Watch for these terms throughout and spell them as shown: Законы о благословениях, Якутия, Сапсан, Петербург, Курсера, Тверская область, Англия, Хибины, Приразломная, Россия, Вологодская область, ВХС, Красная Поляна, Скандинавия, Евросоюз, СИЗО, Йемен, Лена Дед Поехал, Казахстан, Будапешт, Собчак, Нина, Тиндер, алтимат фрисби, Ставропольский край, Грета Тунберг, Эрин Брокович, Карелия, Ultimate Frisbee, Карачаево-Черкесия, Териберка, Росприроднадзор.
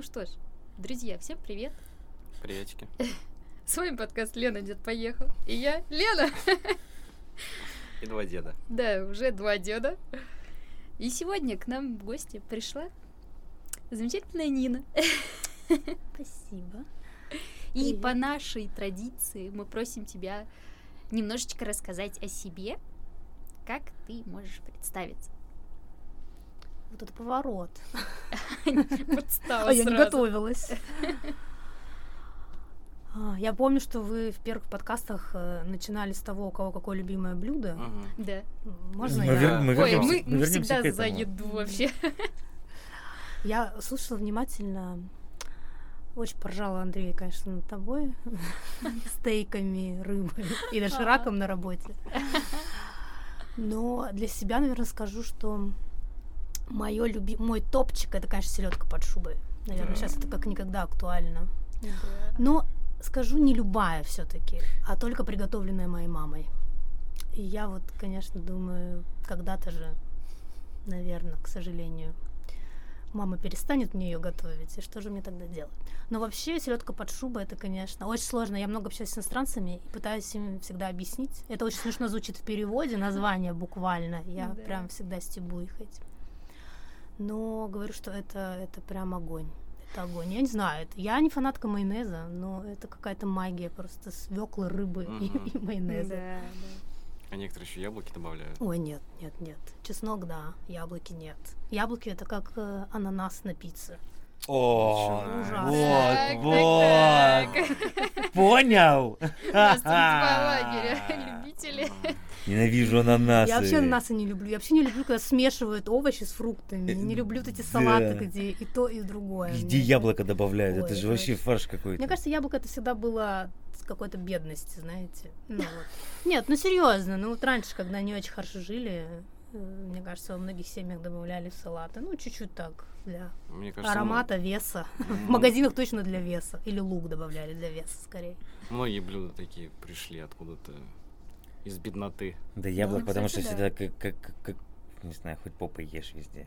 Ну что ж, друзья, всем привет. Приветики. С вами подкаст «Лена Дед Поехал». И я, Лена. И два деда. Да, уже два деда. И сегодня к нам в гости пришла замечательная Нина. Спасибо. И привет. По нашей традиции мы просим тебя немножечко рассказать о себе. Как ты можешь представиться? Вот это поворот. А я не готовилась. Я помню, что вы в первых подкастах начинали с того, у кого какое любимое блюдо. Да. Можно я? Ой, мы всегда за еду вообще. Я слушала внимательно. Очень поржала, Андрей, конечно, над тобой. Стейками, рыбой и даже раком на работе. Но для себя, наверное, скажу, что мой топчик — это, конечно, селедка под шубой. Наверное, сейчас это как никогда актуально. Но скажу, не любая все-таки, а только приготовленная моей мамой. И я вот, конечно, думаю, когда-то же, наверное, к сожалению, мама перестанет мне ее готовить, и что же мне тогда делать? Но вообще селедка под шубой — это, конечно, очень сложно. Я много общаюсь с иностранцами и пытаюсь им всегда объяснить. Это очень смешно звучит в переводе, название буквально. Я прям всегда стебу их этим. Но говорю, что это прям огонь. Это огонь. Я не знаю, я не фанатка майонеза, но это какая-то магия просто свеклы, рыбы и майонеза. Да, да. А некоторые еще яблоки добавляют. Ой, нет. Чеснок, да, яблоки нет. Яблоки — это как ананас на пицце. О, вот. Понял. У нас тут два лагеря, любители. Ненавижу ананасы. Я вообще ананасы не люблю. Я вообще не люблю, когда смешивают овощи с фруктами. Не люблю эти салаты, где и то, и другое. Где яблоко добавляют, это же вообще фарш какой-то. Мне кажется, яблоко — это всегда было с какой-то бедности, знаете. Ну, вот. Нет, ну серьезно, ну вот раньше, когда не очень хорошо жили, мне кажется, во многих семьях добавляли в салаты. Ну, чуть-чуть так, для аромата, веса. В магазинах точно для веса. Или лук добавляли для веса, скорее. Многие блюда такие пришли откуда-то из бедноты. Да, яблок, потому что всегда как, не знаю, хоть попой ешь везде.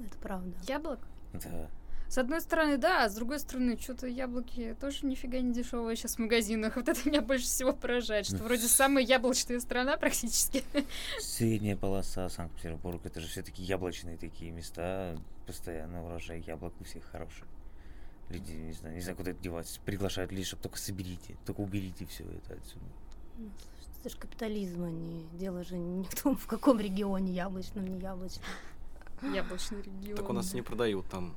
Это правда. Яблок? Да. С одной стороны, да, а с другой стороны, что-то яблоки тоже нифига не дешевые сейчас в магазинах. Вот это меня больше всего поражает, что вроде самая яблочная страна практически. Средняя полоса Санкт-Петербург, это же все-таки яблочные такие места, постоянно урожай яблок у всех хороший. Люди, не знаю, куда это девать, приглашают лишь, чтобы только соберите, только уберите все это отсюда. Ну, слушай, это же капитализм, дело же не в том, в каком регионе, яблочном, не яблочном. Яблочный регион. Так у нас не продают там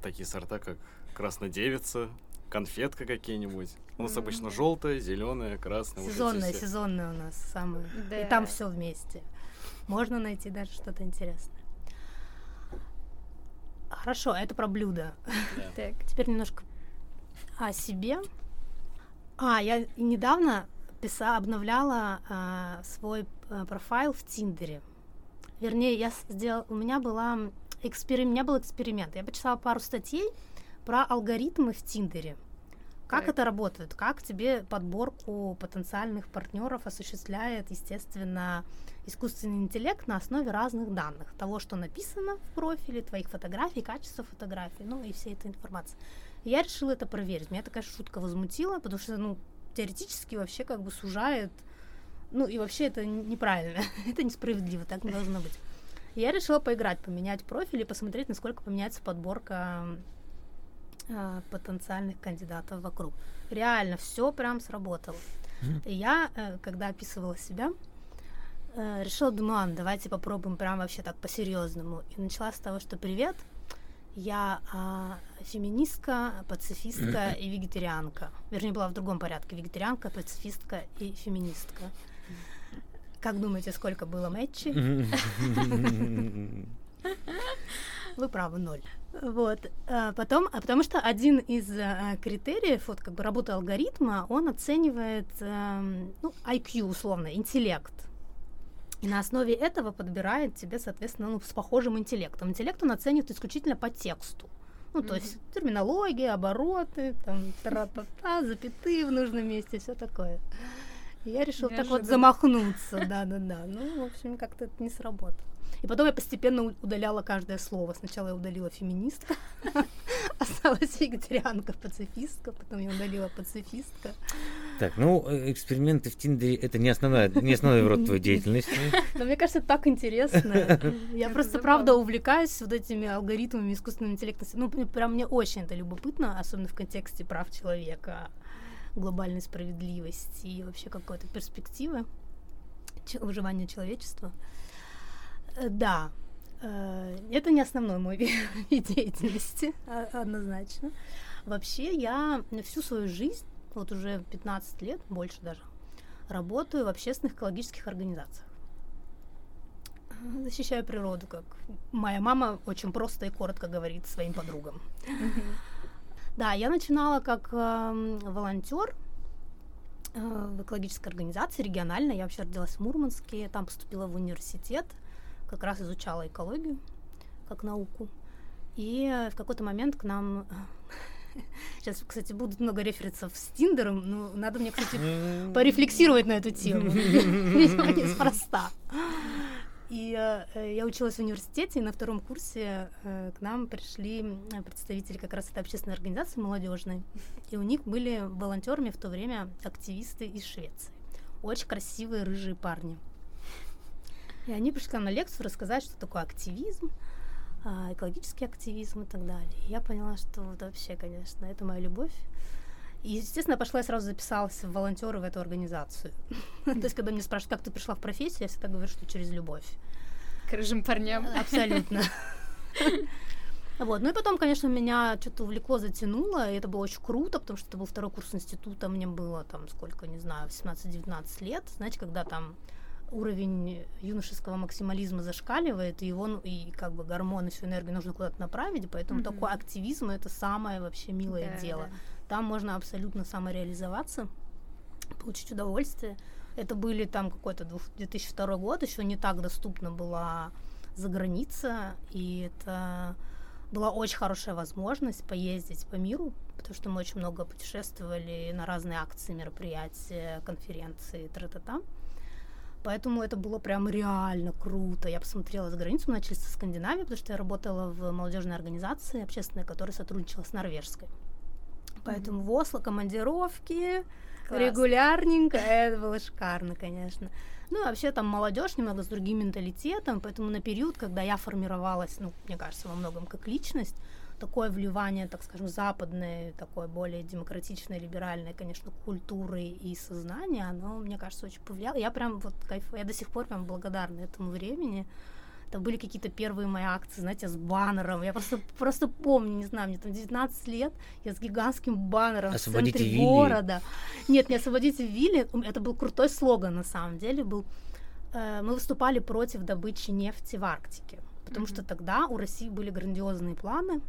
такие сорта, как красная девица, конфетка какие-нибудь. У нас обычно желтая, зеленая, красная. Сезонная у нас самая. Да. И там все вместе. Можно найти даже что-то интересное. Хорошо, это про блюда. Да. Так, теперь немножко о себе. Я недавно обновляла свой профайл в Тиндере. Вернее, у меня был эксперимент. Я почитала пару статей про алгоритмы в Тиндере. Как это работает? Как тебе подборку потенциальных партнеров осуществляет, естественно, искусственный интеллект на основе разных данных. Того, что написано в профиле, твоих фотографий, качества фотографий, ну и всей этой информации. Я решила это проверить. Меня такая шутка возмутила, потому что, теоретически вообще как бы сужает. Ну и вообще это неправильно. Это несправедливо, так не должно быть. Я решила поиграть, поменять профиль и посмотреть, насколько поменяется подборка потенциальных кандидатов вокруг. Реально, все прям сработало. И я, когда описывала себя, решила, думаю, давайте попробуем прям вообще так по-серьезному. И начала с того, что привет, я феминистка, пацифистка и вегетарианка. Вернее, была в другом порядке. Вегетарианка, пацифистка и феминистка. Как думаете, сколько было мэтчей? Вы правы, 0. Вот. Потом, потому что один из критериев, вот как бы работы алгоритма, он оценивает IQ, условно, интеллект. И на основе этого подбирает тебе, соответственно, с похожим интеллектом. Интеллект он оценивает исключительно по тексту. То есть терминология, обороты, там, тра-та-та, запятые в нужном месте, все такое. Я решила так вот замахнуться, да. Ну, в общем, как-то это не сработало. И потом я постепенно удаляла каждое слово. Сначала я удалила феминистка, а оказалась вегетарианка-пацифистка, потом я удалила пацифистка. Так, ну, эксперименты в Тиндере — это не основной род твоей деятельности. Но мне кажется, так интересно. Я просто, правда, увлекаюсь вот этими алгоритмами искусственного интеллекта. Ну, прям мне очень это любопытно, особенно в контексте прав человека, глобальной справедливости и вообще какой-то перспективы выживания человечества. Да, это не основной мой вид деятельности, однозначно. Вообще я всю свою жизнь, вот уже 15 лет, больше даже, работаю в общественных экологических организациях. Защищаю природу, как моя мама очень просто и коротко говорит своим подругам. Да, я начинала как волонтер в экологической организации региональной. Я вообще родилась в Мурманске, там поступила в университет, как раз изучала экологию как науку. И в какой-то момент к нам... Сейчас, кстати, будут много референсов с Тиндером, но надо мне, кстати, порефлексировать на эту тему. Видимо, неспроста. И я училась в университете, и на втором курсе к нам пришли представители как раз этой общественной организации молодежной, и у них были волонтерами в то время активисты из Швеции. Очень красивые рыжие парни. И они пришли к нам на лекцию рассказать, что такое активизм, экологический активизм и так далее. И я поняла, что вот вообще, конечно, это моя любовь. И, естественно, пошла и сразу записалась в волонтеры в эту организацию. То есть, когда меня спрашивают, как ты пришла в профессию, я всегда говорю, что через любовь. К рыжим парням. Абсолютно. Вот. Ну и потом, конечно, меня что-то увлекло, затянуло, и это было очень круто, потому что это был второй курс института, мне было там, сколько, не знаю, 18-19 лет. Знаете, когда там уровень юношеского максимализма зашкаливает, и он, и как бы гормоны, всю энергию нужно куда-то направить, поэтому такой активизм — это самое вообще милое дело. Там можно абсолютно самореализоваться, получить удовольствие. Это были там какой-то 2002 год, еще не так доступна была заграница, и это была очень хорошая возможность поездить по миру, потому что мы очень много путешествовали на разные акции, мероприятия, конференции, тра-та-та. Поэтому это было прям реально круто. Я посмотрела за границу, мы начали со Скандинавии, потому что я работала в молодежной организации общественной, которая сотрудничала с норвежской. Поэтому в Осло командировки, класс, регулярненько, это было шикарно, конечно. Ну, вообще там молодежь немного с другим менталитетом, поэтому на период, когда я формировалась, ну, мне кажется, во многом как личность, такое вливание, так скажем, западной, такой более демократичной, либеральной, конечно, культуры и сознания, оно, мне кажется, очень повлияло. Я прям вот кайфую, я до сих пор прям благодарна этому времени. Там были какие-то первые мои акции, знаете, с баннером. Я просто помню, не знаю, мне там 19 лет, я с гигантским баннером освободите в центре вилли. Города. Нет, не освободите вилли. Это был крутой слоган, на самом деле. Был. Мы выступали против добычи нефти в Арктике, потому что тогда у России были грандиозные планы.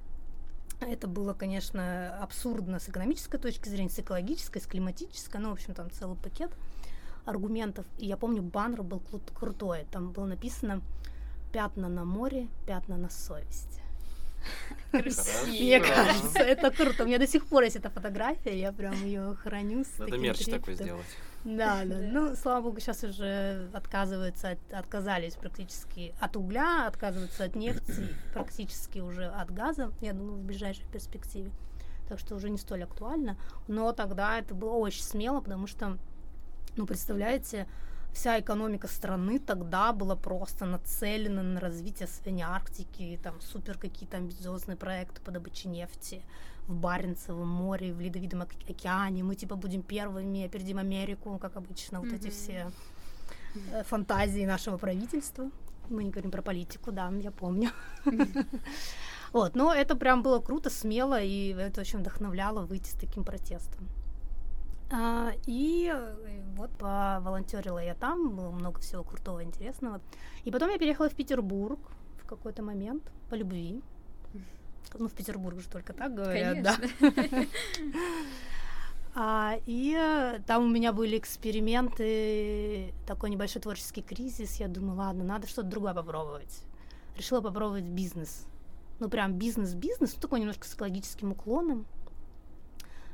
Это было, конечно, абсурдно с экономической точки зрения, с экологической, с климатической. Ну, в общем, там целый пакет аргументов. И я помню, баннер был крутой. Там было написано: пятна на море, пятна на совесть. Мне кажется, это круто. У меня до сих пор есть эта фотография, я прям ее храню. Надо мерч такой сделать. Да, да. Ну, слава богу, сейчас уже отказались практически от угля, отказываются от нефти, практически уже от газа, я думаю, в ближайшей перспективе. Так что уже не столь актуально. Но тогда это было очень смело, потому что, ну, представляете, вся экономика страны тогда была просто нацелена на развитие своей Арктики, там супер какие-то амбициозные проекты по добыче нефти в Баренцевом море, в Ледовитом океане. Мы типа будем первыми, опередим Америку, как обычно, вот эти все фантазии нашего правительства. Мы не говорим про политику, да, я помню. Вот, но это прям было круто, смело, и это очень вдохновляло выйти с таким протестом. И вот поволонтерила я там, было много всего крутого, интересного. И потом я переехала в Петербург в какой-то момент по любви. Ну, в Петербург же только так говорят, конечно, да. И там у меня были эксперименты, такой небольшой творческий кризис. Я думаю, ладно, надо что-то другое попробовать. Решила попробовать бизнес. Ну, прям бизнес-бизнес, ну, такой немножко с экологическим уклоном.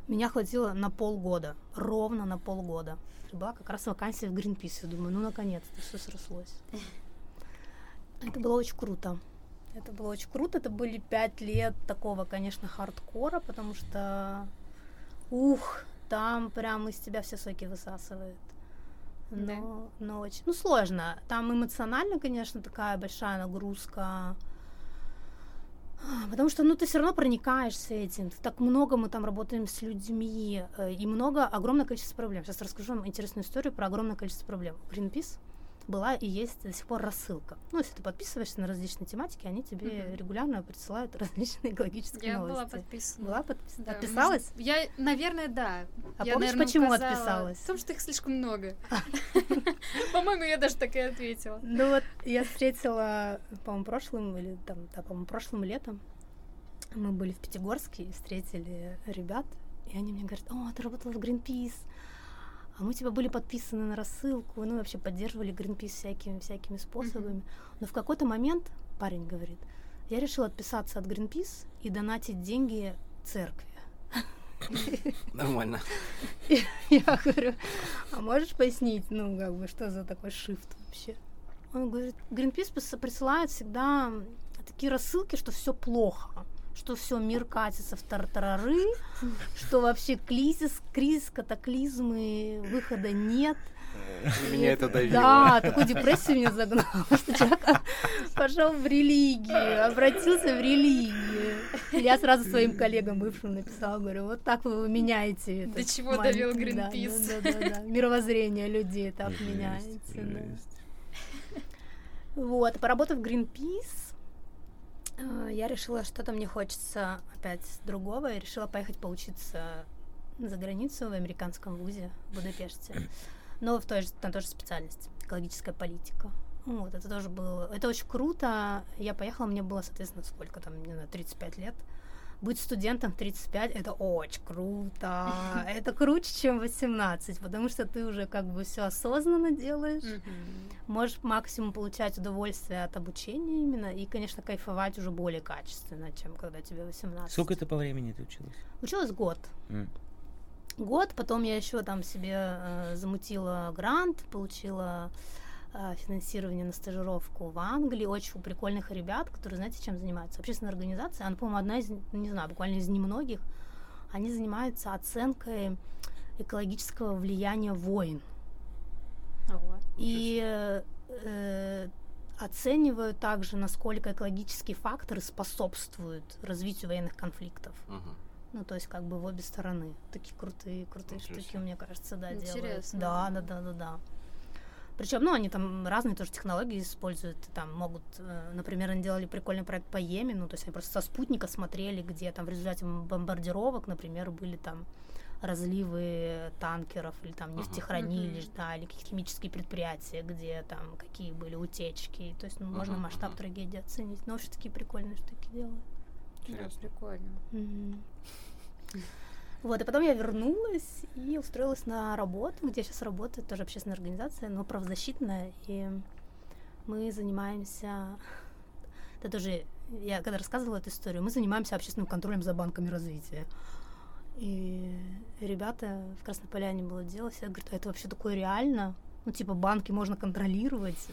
Меня хватило на полгода, ровно на полгода. Была как раз вакансия в Greenpeace. Я думаю, ну наконец-то все срослось. Это было очень круто. Это было очень круто. Это были 5 лет такого, конечно, хардкора, потому что, там прям из тебя все соки высасывают. Но очень, сложно. Там эмоционально, конечно, такая большая нагрузка. Потому что, ты все равно проникаешься этим. Так много мы там работаем с людьми. И огромное количество проблем. Сейчас расскажу вам интересную историю про огромное количество проблем. Greenpeace была и есть до сих пор рассылка. Если ты подписываешься на различные тематики, они тебе регулярно присылают различные экологические новости. Я была подписана. Отписалась? Я, наверное, да. Помнишь, почему отписалась? Потому что их слишком много. По-моему, я даже так и ответила. Я встретила, прошлым летом. Мы были в Пятигорске и встретили ребят. И они мне говорят: ты работала в Greenpeace. А мы были подписаны на рассылку, вообще поддерживали Greenpeace всякими способами. Но в какой-то момент парень говорит: я решил отписаться от Greenpeace и донатить деньги церкви. Нормально. Я говорю: а можешь пояснить, что за такой шифт вообще? Он говорит: Greenpeace присылает всегда такие рассылки, что все плохо, что все, мир катится в тартарары, что вообще кризис, катаклизмы, выхода нет. Меня это давило. Да, такую депрессию меня загнало, что человек пошел в религию, обратился в религию. Я сразу своим коллегам бывшим написала, говорю: вот так вы меняете это. До чего довел Greenpeace. Да. Мировоззрение людей так меняется. Поработав в Greenpeace, я решила, что-то мне хочется опять другого, и решила поехать поучиться за границу в американском вузе в Будапеште, но на той же специальности, экологическая политика. Это тоже было, это очень круто. Я поехала, мне было, соответственно, сколько там, не знаю, 35 лет. Быть студентом в 35 — это очень круто. Это круче, чем 18, потому что ты уже все осознанно делаешь. Можешь максимум получать удовольствие от обучения именно и, конечно, кайфовать уже более качественно, чем когда тебе 18. Сколько ты по времени ты училась? Училась год. Год, потом я еще там себе замутила грант, получила финансирование на стажировку в Англии. Очень прикольных ребят, которые, знаете, чем занимаются? Общественная организация, она, по-моему, одна из, не знаю, буквально из немногих, они занимаются оценкой экологического влияния войн. И оценивают также, насколько экологические факторы способствуют развитию военных конфликтов. То есть в обе стороны. Такие крутые штуки, мне кажется, делают. Да. Причем, они там разные тоже технологии используют, там могут, например, они делали прикольный проект по Йемену, то есть они просто со спутника смотрели, где там в результате бомбардировок, например, были там разливы танкеров или там нефтехранилищ, или какие-то химические предприятия, где там какие были утечки, то есть можно масштаб трагедии оценить, но вообще такие прикольные штуки делают. Интересно. Да, прикольно. И потом я вернулась и устроилась на работу, где я сейчас работаю, тоже общественная организация, но правозащитная, и мы занимаемся, это тоже, я когда рассказывала эту историю, мы занимаемся общественным контролем за банками развития. И ребята в Красной Поляне было дело, все говорят: это вообще такое реально? Банки можно контролировать?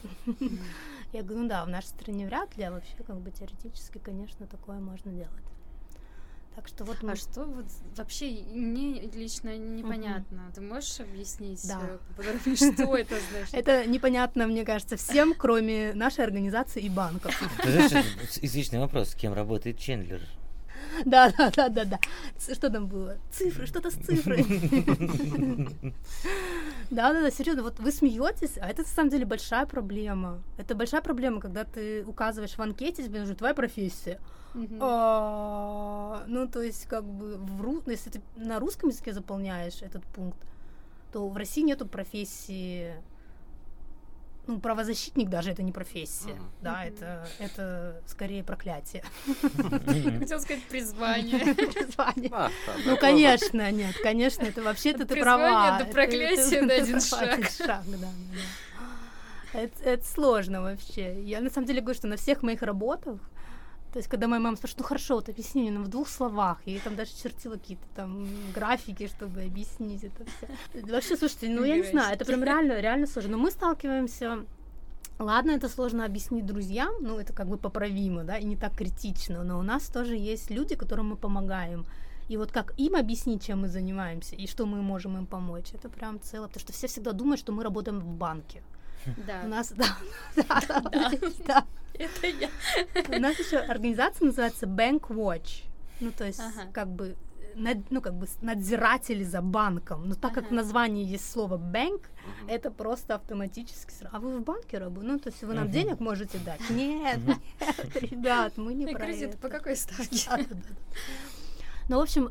Я говорю: в нашей стране вряд ли, а вообще теоретически, конечно, такое можно делать. Так что мы... А что вообще мне лично непонятно? Ты можешь объяснить, что это значит? Это непонятно, мне кажется, всем, кроме нашей организации и банков. Извечный вопрос: с кем работает Чендлер? Да. Что там было? Цифры, что-то с цифрой. Да, серьезно, вы смеетесь, а это на самом деле большая проблема. Это большая проблема, когда ты указываешь в анкете, тебе нужна твоя профессия. Если ты на русском языке заполняешь этот пункт, то в России нету профессии. Правозащитник даже это не профессия, это скорее проклятие. Хотела сказать призвание. Конечно, нет, конечно, это вообще-то ты права. Призвание до проклятия на один шаг. Это сложно вообще. Я на самом деле говорю, что на всех моих работах, то есть когда моя мама спрашивает: хорошо, вот объясни мне в 2 словах. Я ей там даже чертила какие-то там графики, чтобы объяснить это все. Вообще, слушайте, я не знаю, это прям реально сложно. Но мы сталкиваемся Ладно, это сложно объяснить друзьям, ну, это как бы поправимо, да, и не так критично, но у нас тоже есть люди, которым мы помогаем. И вот как им объяснить, чем мы занимаемся, и что мы можем им помочь, это прям целое, потому что все всегда думают, что мы работаем в банке. Да. У нас, да. Это я. У нас еще организация называется Bank Watch, ну, то есть, как бы, ну, как бы надзиратели за банком. Но так как в названии есть слово «bank», это просто автоматически... А вы в банке работаете? Ну, то есть вы нам денег можете дать? Нет, ребят, мы не про это. По какой ставке? Ну, в общем,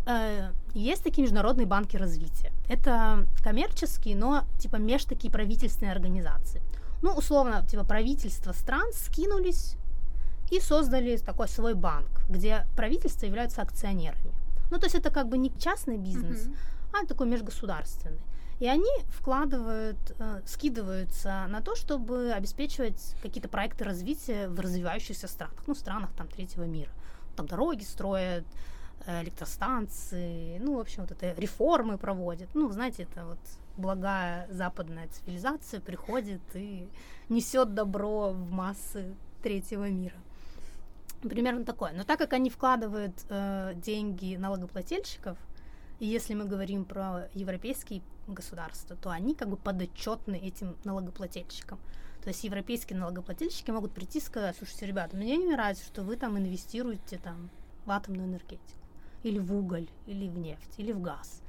есть такие международные банки развития. Это коммерческие, но типа межтакие правительственные организации. Ну, условно, типа правительства стран скинулись и создали такой свой банк, где правительства являются акционерами. Ну, то есть это как бы не частный бизнес, а такой межгосударственный. И они вкладывают, скидываются на то, чтобы обеспечивать какие-то проекты развития в развивающихся странах, ну, странах там третьего мира. Там дороги строят, электростанции, ну, в общем, вот это реформы проводят. Ну, знаете, это вот благая западная цивилизация приходит и несет добро в массы третьего мира. Примерно такое. Но так как они вкладывают деньги налогоплательщиков, и если мы говорим про европейские государства, то они как бы подотчетны этим налогоплательщикам. То есть европейские налогоплательщики могут прийти и сказать: слушайте, ребята, мне не нравится, что вы там инвестируете там в атомную энергетику, или в уголь, или в нефть, или в газ.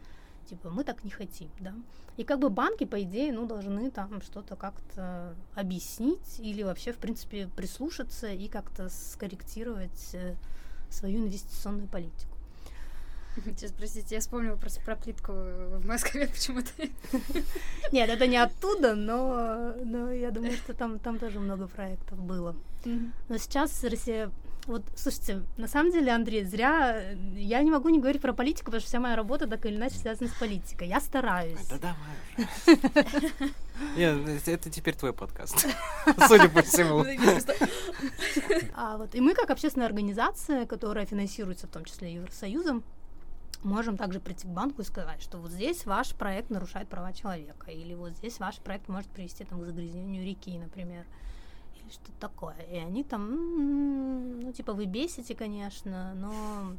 Типа, мы так не хотим, да. И как бы банки, по идее, ну, должны там что-то как-то объяснить или вообще, в принципе, прислушаться и как-то скорректировать свою инвестиционную политику. Сейчас, простите, я вспомнила просто про плитку в Москве почему-то. Нет, это не оттуда, но я думаю, что там тоже много проектов было. Но сейчас Россия... Вот, слушайте, на самом деле, Андрей, зря я не могу не говорить про политику, потому что вся моя работа так или иначе связана с политикой. Я стараюсь. Да давай. Это теперь твой подкаст, судя по всему. И мы, как общественная организация, которая финансируется в том числе Евросоюзом, можем также прийти к банку и сказать, что вот здесь ваш проект нарушает права человека, или вот здесь ваш проект может привести к загрязнению реки, например. Что-то такое. И они там, ну, типа, вы бесите, конечно, но,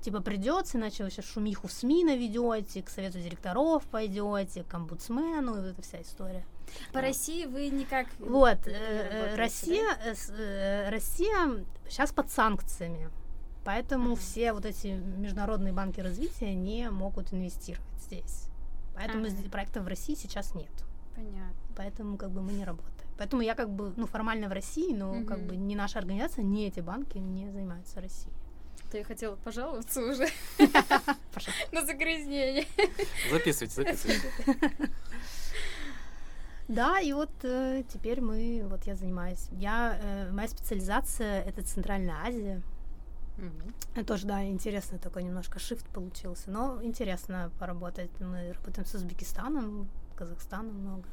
типа, придется, иначе вы сейчас шумиху в СМИ наведете, к совету директоров пойдете, к омбудсмену, и вот эта вся история. По России вы никак... Вот, Россия сейчас под санкциями, поэтому все вот эти международные банки развития не могут инвестировать здесь. Поэтому проектов в России сейчас нет. Понятно. Поэтому, как бы, мы не работаем. Поэтому я как бы, ну, формально в России, но как бы не наша организация, не эти банки не занимаются Россией. То я хотела пожаловаться уже на загрязнение. Записывайте. Да, и вот теперь мы, вот я занимаюсь. Моя специализация — это Центральная Азия. Это тоже, да, интересно, такой немножко шифт получился, но интересно поработать. Мы работаем с Узбекистаном, Казахстаном много.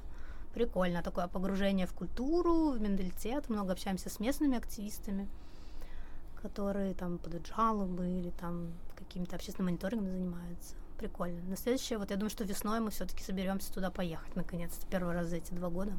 Прикольно, такое погружение в культуру, в менталитет. Много общаемся с местными активистами, которые там подают жалобы или там каким-то общественным мониторингом занимаются. Прикольно. На следующее, вот я думаю, что весной мы все-таки соберемся туда поехать, наконец-то, первый раз за эти 2 года,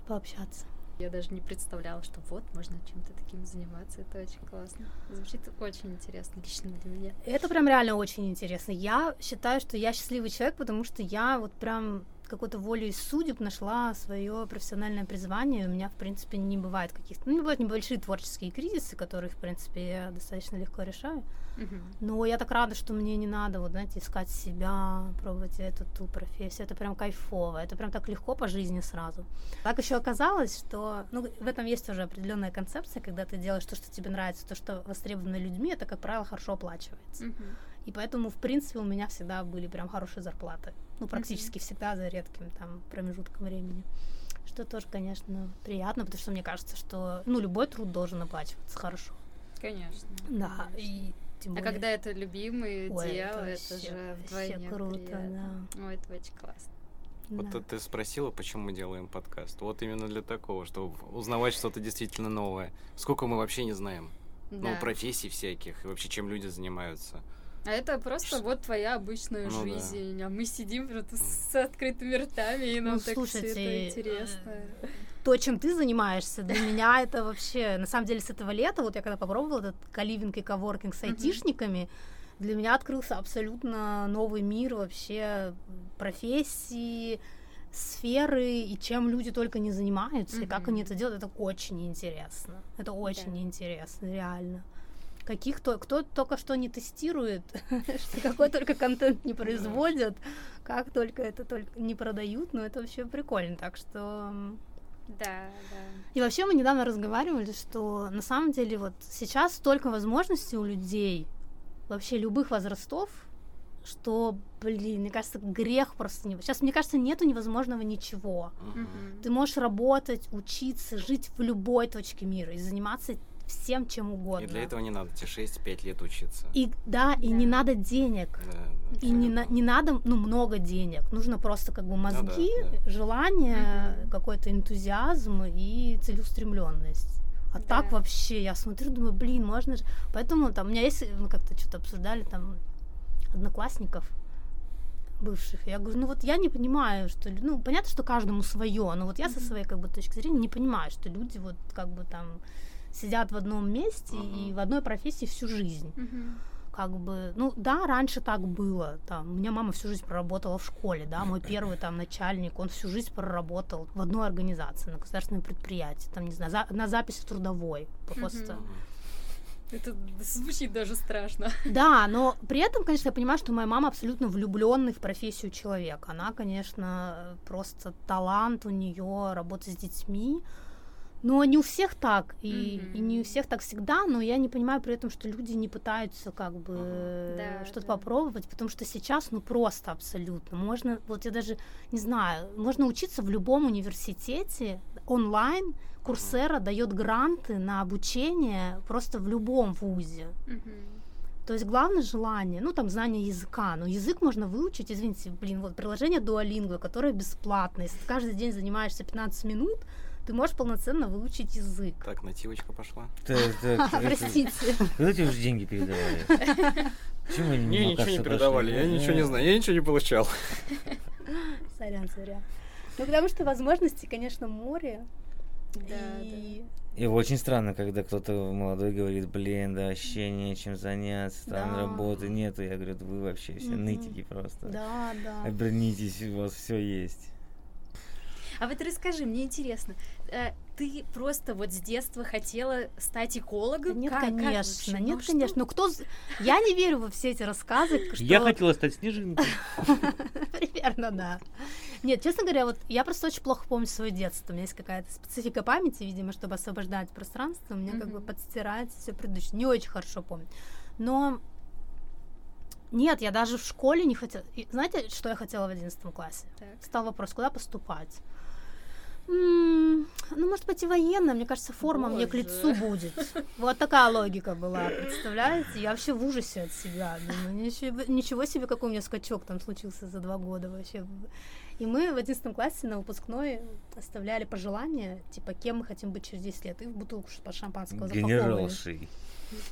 и пообщаться. Я даже не представляла, что вот можно чем-то таким заниматься. Это очень классно. Звучит очень интересно лично для меня. Это прям реально очень интересно. Я считаю, что я счастливый человек, потому что я вот прям какой-то волей судеб нашла свое профессиональное призвание. У меня, в принципе, не бывает каких-то... Ну, не бывают небольшие творческие кризисы, которые, в принципе, я достаточно легко решаю. Но я так рада, что мне не надо, вот, знаете, искать себя, пробовать эту ту профессию. Это прям кайфово, это прям так легко по жизни сразу. Так еще оказалось, что... Ну, в этом есть уже определенная концепция, когда ты делаешь то, что тебе нравится, то, что востребовано людьми, это, как правило, хорошо оплачивается. И поэтому, в принципе, у меня всегда были прям хорошие зарплаты. Ну, практически всегда, за редким там промежутком времени. Что тоже, конечно, приятно, потому что мне кажется, что, ну, любой труд должен оплачиваться хорошо. Конечно. Да, конечно. И тем более... А когда это любимое дело, это же вдвойне круто, приятно. Да. Ой, это очень классно. Вот ты спросила, почему мы делаем подкаст. Вот именно для такого, чтобы узнавать что-то действительно новое. Сколько мы вообще не знаем. Да. Ну, профессий всяких, и вообще, чем люди занимаются. А это просто вот твоя обычная жизнь, да. А мы сидим просто с открытыми ртами, и нам так все это интересно. То, чем ты занимаешься, для меня это вообще, на самом деле, с этого лета, вот я когда попробовала этот коливинг и коворкинг с айтишниками, для меня открылся абсолютно новый мир вообще профессии, сферы, и чем люди только не занимаются, и как они это делают, это очень интересно. Это очень интересно, реально. Каких-то, кто только что не тестирует, какой только контент не производят, как только это только не продают, но это вообще прикольно, так что... Да, да. И вообще мы недавно разговаривали, что на самом деле вот сейчас столько возможностей у людей, вообще любых возрастов, что, блин, мне кажется, грех просто не... Сейчас, мне кажется, нету невозможного ничего. Ты можешь работать, учиться, жить в любой точке мира и заниматься всем чем угодно. И для этого не надо тебе 6-5 лет учиться. И, да, и не надо денег. Да, и не надо, много денег. Нужно просто как бы мозги, желание, какой-то энтузиазм и целеустремленность. А так вообще, я смотрю, думаю, блин, можно же... Поэтому там у меня есть... Мы как-то что-то обсуждали там одноклассников бывших. Я говорю, я не понимаю, что... понятно, что каждому свое, но вот я со своей как бы точки зрения не понимаю, что люди вот как бы там... сидят в одном месте и в одной профессии всю жизнь. Как бы, раньше так было. Там, у меня мама всю жизнь проработала в школе, да, мой первый там начальник, он всю жизнь проработал в одной организации, на государственном предприятии, там, не знаю, на записи в трудовой. Просто. Это звучит даже страшно. Да, но при этом, конечно, я понимаю, что моя мама абсолютно влюбленный в профессию человек. Она, конечно, просто талант у нее работа с детьми. Но не у всех так, и не у всех так всегда, но я не понимаю при этом, что люди не пытаются как бы что-то попробовать, потому что сейчас, просто абсолютно, можно, вот я даже не знаю, можно учиться в любом университете онлайн, Курсера дает гранты на обучение просто в любом вузе. То есть главное желание, знание языка. Но язык можно выучить, извините, вот приложение Duolingo, которое бесплатное. Если ты каждый день занимаешься 15 минут, ты можешь полноценно выучить язык. Так, нативочка пошла. Простите. Когда тебе уже деньги передавали? Мне ничего не передавали, я ничего не знаю, я ничего не получал. Сорян. Потому что возможности, конечно, море. И очень странно, когда кто-то молодой говорит, вообще нечем заняться, там работы нету. Я говорю, вы вообще все нытики просто. Да. Обернитесь, у вас все есть. А вот расскажи, мне интересно, ты просто вот с детства хотела стать экологом? Нет, конечно. Но кто? Я не верю во все эти рассказы. Я хотела стать снежинкой. Примерно, да. Нет, честно говоря, вот я просто очень плохо помню свое детство. У меня есть какая-то специфика памяти, видимо, чтобы освобождать пространство. У меня как бы подстирается все предыдущее. Не очень хорошо помню. Но нет, я даже в школе не хотела. Знаете, что я хотела в 11 классе? Стал вопрос, куда поступать? Может быть, и военная, мне кажется, форма мне к лицу будет. Вот такая логика была, представляете? Я вообще в ужасе от себя. Думаю, ничего себе, какой у меня скачок там случился за 2 года вообще. И мы в 11 классе на выпускной оставляли пожелания, типа, кем мы хотим быть через 10 лет, и в бутылку шампанского запаковывали. Генералшей.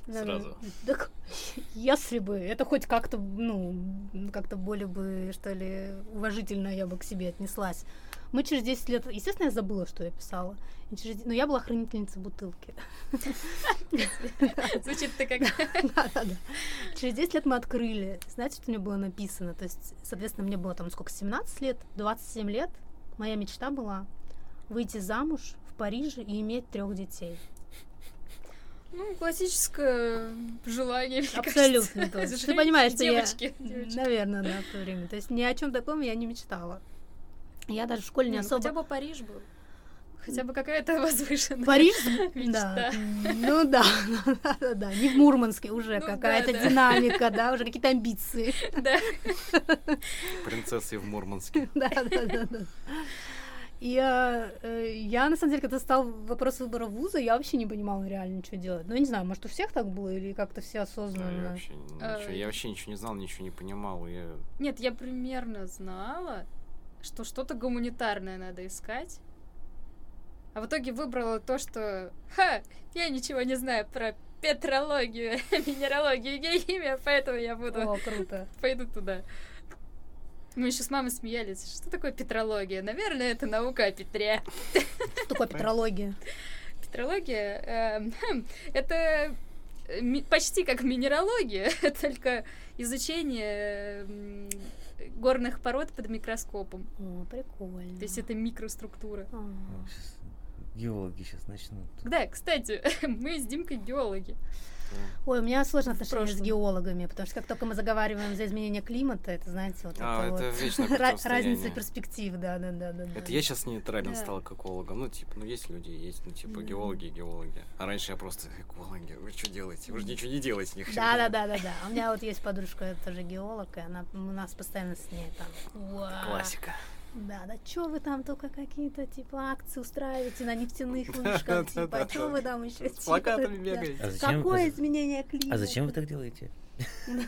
Сразу. Так, если бы, это хоть как-то, как-то более бы, что ли, уважительно я бы к себе отнеслась. Мы через 10 лет... Естественно, я забыла, что я писала. Но я была хранительницей бутылки. Звучит-то как... Да. Через 10 лет мы открыли. Знаете, что мне было написано? То есть, соответственно, мне было 17 лет, 27 лет. Моя мечта была выйти замуж в Париже и иметь 3 детей. Классическое желание. Абсолютно точно. Ты понимаешь, что я... Наверное, да, в то время. То есть ни о чем таком я не мечтала. Я даже в школе не особо... Хотя бы Париж был. Хотя бы какая-то возвышенная Париж? Мечта. Да. Да. Не в Мурманске уже какая-то динамика, да, уже какие-то амбиции. Да. Принцессы в Мурманске. Да. И я, на самом деле, когда стал вопрос выбора вуза, я вообще не понимала реально, что делать. Я не знаю, может, у всех так было или как-то все осознанно? Я вообще ничего не знала, ничего не понимала. Нет, я примерно знала, что что-то гуманитарное надо искать. А в итоге выбрала то, что я ничего не знаю про петрологию, минералогию, геохимию, поэтому я буду... О, круто. Пойду туда. Мы еще с мамой смеялись. Что такое петрология? Наверное, это наука о Петре. Что такое петрология? Петрология? Это почти как минералогия, только изучение горных пород под микроскопом. О, прикольно. То есть это микроструктура. Геологи сейчас начнут. Да, кстати, мы с Димкой геологи. Ой, у меня сложно отношение с геологами, потому что как только мы заговариваем за изменение климата, это, знаете, вот это разница перспектив, да. Это я сейчас нейтрален стал к экологам, есть люди, есть, геологи и геологи. А раньше я просто экологи, вы что делаете? Вы же ничего не делаете, не хотите. Да. У меня вот есть подружка, тоже геолог, и она у нас постоянно с ней там. Классика. Да, чё вы там только какие-то, акции устраиваете на нефтяных вышках, чё вы там ещё... С плакатами бегаете. Какое изменение климата? А зачем вы так делаете?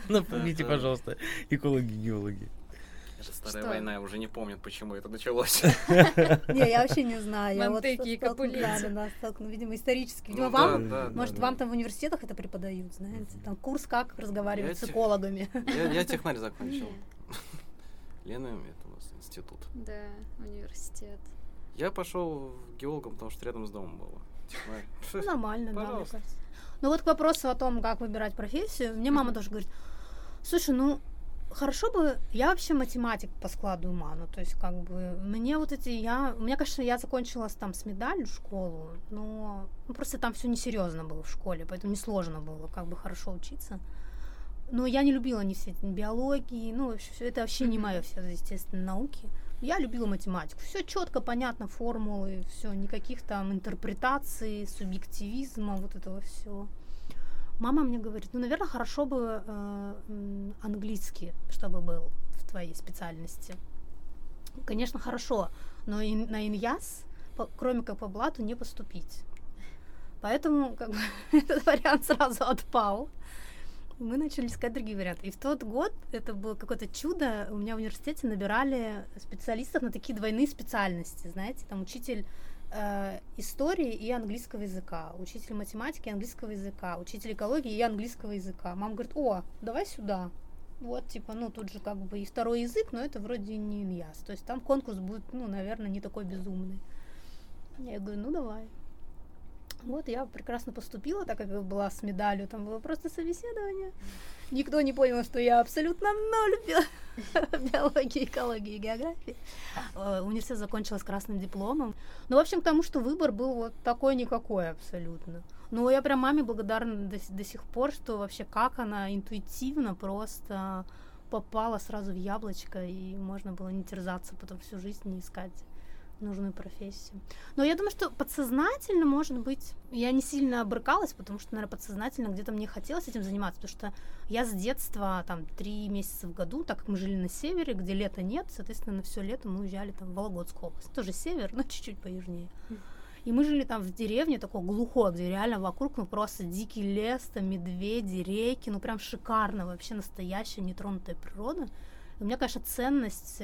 Напомните, пожалуйста, экологи-геологи. Это старая война, уже не помнят, почему это началось. Не, я вообще не знаю. Монтеки и Капулеты. Видимо, исторически. Видимо, вам, может, вам там в университетах это преподают, знаете? Там курс, как разговаривать с экологами. Я технарь закончил. Лена, это у нас институт. Да, университет. Я пошел геологом, потому что рядом с домом было. Нормально, да, мне кажется. Ну вот к вопросу о том, как выбирать профессию, мне мама тоже говорит, слушай, хорошо бы, я вообще математик по складу ума, мне у меня, конечно, я закончила там с медалью школу, но просто там все несерьезно было в школе, поэтому несложно было хорошо учиться. Но я не любила ни все эти биологии, это вообще не мое, все естественно науки. Я любила математику. Все четко, понятно, формулы, все, никаких там интерпретаций, субъективизма, этого все. Мама мне говорит, наверное, хорошо бы английский, чтобы был в твоей специальности. Конечно, хорошо, но и на ИНЯС, кроме как по блату, не поступить. Поэтому этот вариант сразу отпал. Мы начали искать другие варианты. И в тот год это было какое-то чудо. У меня в университете набирали специалистов на такие двойные специальности, знаете, там учитель истории и английского языка, учитель математики и английского языка, учитель экологии и английского языка. Мама говорит, давай сюда. Тут же и второй язык, но это вроде не ИНЯС. То есть там конкурс будет, наверное, не такой безумный. Я говорю, давай. Я прекрасно поступила, так как была с медалью, там было просто собеседование. Никто не понял, что я абсолютно ноль биологии, экологии и географии. Университет закончила с красным дипломом. В общем, к тому, что выбор был такой-никакой абсолютно. Но я прям маме благодарна до сих пор, что вообще как она интуитивно просто попала сразу в яблочко, и можно было не терзаться потом всю жизнь, не искать нужную профессию. Но я думаю, что подсознательно, может быть, я не сильно брыкалась, потому что, наверное, подсознательно где-то мне хотелось этим заниматься, потому что я с детства 3 месяца в году, так как мы жили на севере, где лета нет, соответственно, на все лето мы уезжали в Вологодскую область. Тоже север, но чуть-чуть поюжнее. И мы жили в деревне, такой глухой, где реально вокруг просто дикий лес, медведи, реки, прям шикарно, вообще настоящая нетронутая природа. И у меня, конечно, ценность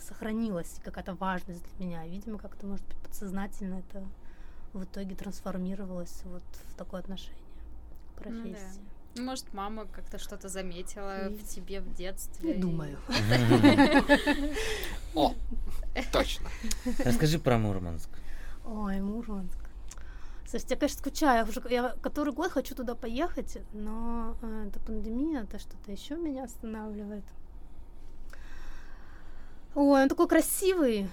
сохранилась, какая-то важность для меня. Видимо, как-то, может быть, подсознательно это в итоге трансформировалось в такое отношение к профессии. Да. Может, мама как-то что-то заметила в тебе в детстве? Не думаю. О, точно. Расскажи про Мурманск. Ой, Мурманск. Слушайте, я, конечно, скучаю. Я который год хочу туда поехать, но это пандемия, это что-то еще меня останавливает. Ой, он такой красивый,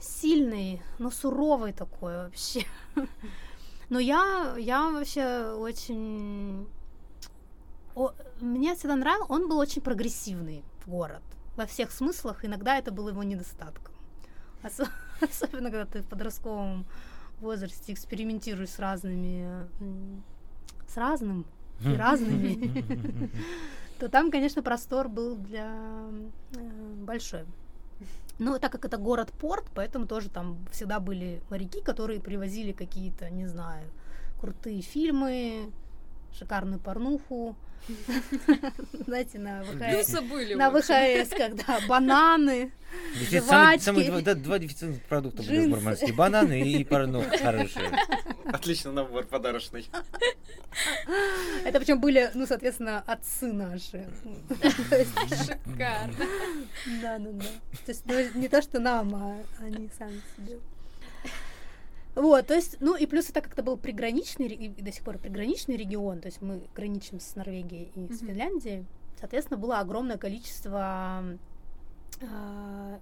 сильный, но суровый такой вообще. Но я вообще очень... Мне всегда нравилось, он был очень прогрессивный город. Во всех смыслах, иногда это было его недостатком. Особенно, когда ты в подростковом возрасте экспериментируешь с разными, то там, конечно, простор был большой. Но так как это город-порт, поэтому тоже там всегда были моряки, которые привозили какие-то, не знаю, крутые фильмы, шикарную порнуху, знаете, на ВХС, когда бананы, жвачки. Два дефицитных продукта были в Мурманске. Бананы и порнуха хорошие. Отличный набор подарочный. Это причем были, ну, соответственно, отцы наши. Шикарно. Да. То есть не то, что нам, а они сами себе. Вот, то есть, ну и плюс это как-то был приграничный, и до сих пор приграничный регион, то есть мы граничим с Норвегией и с Финляндией, соответственно, было огромное количество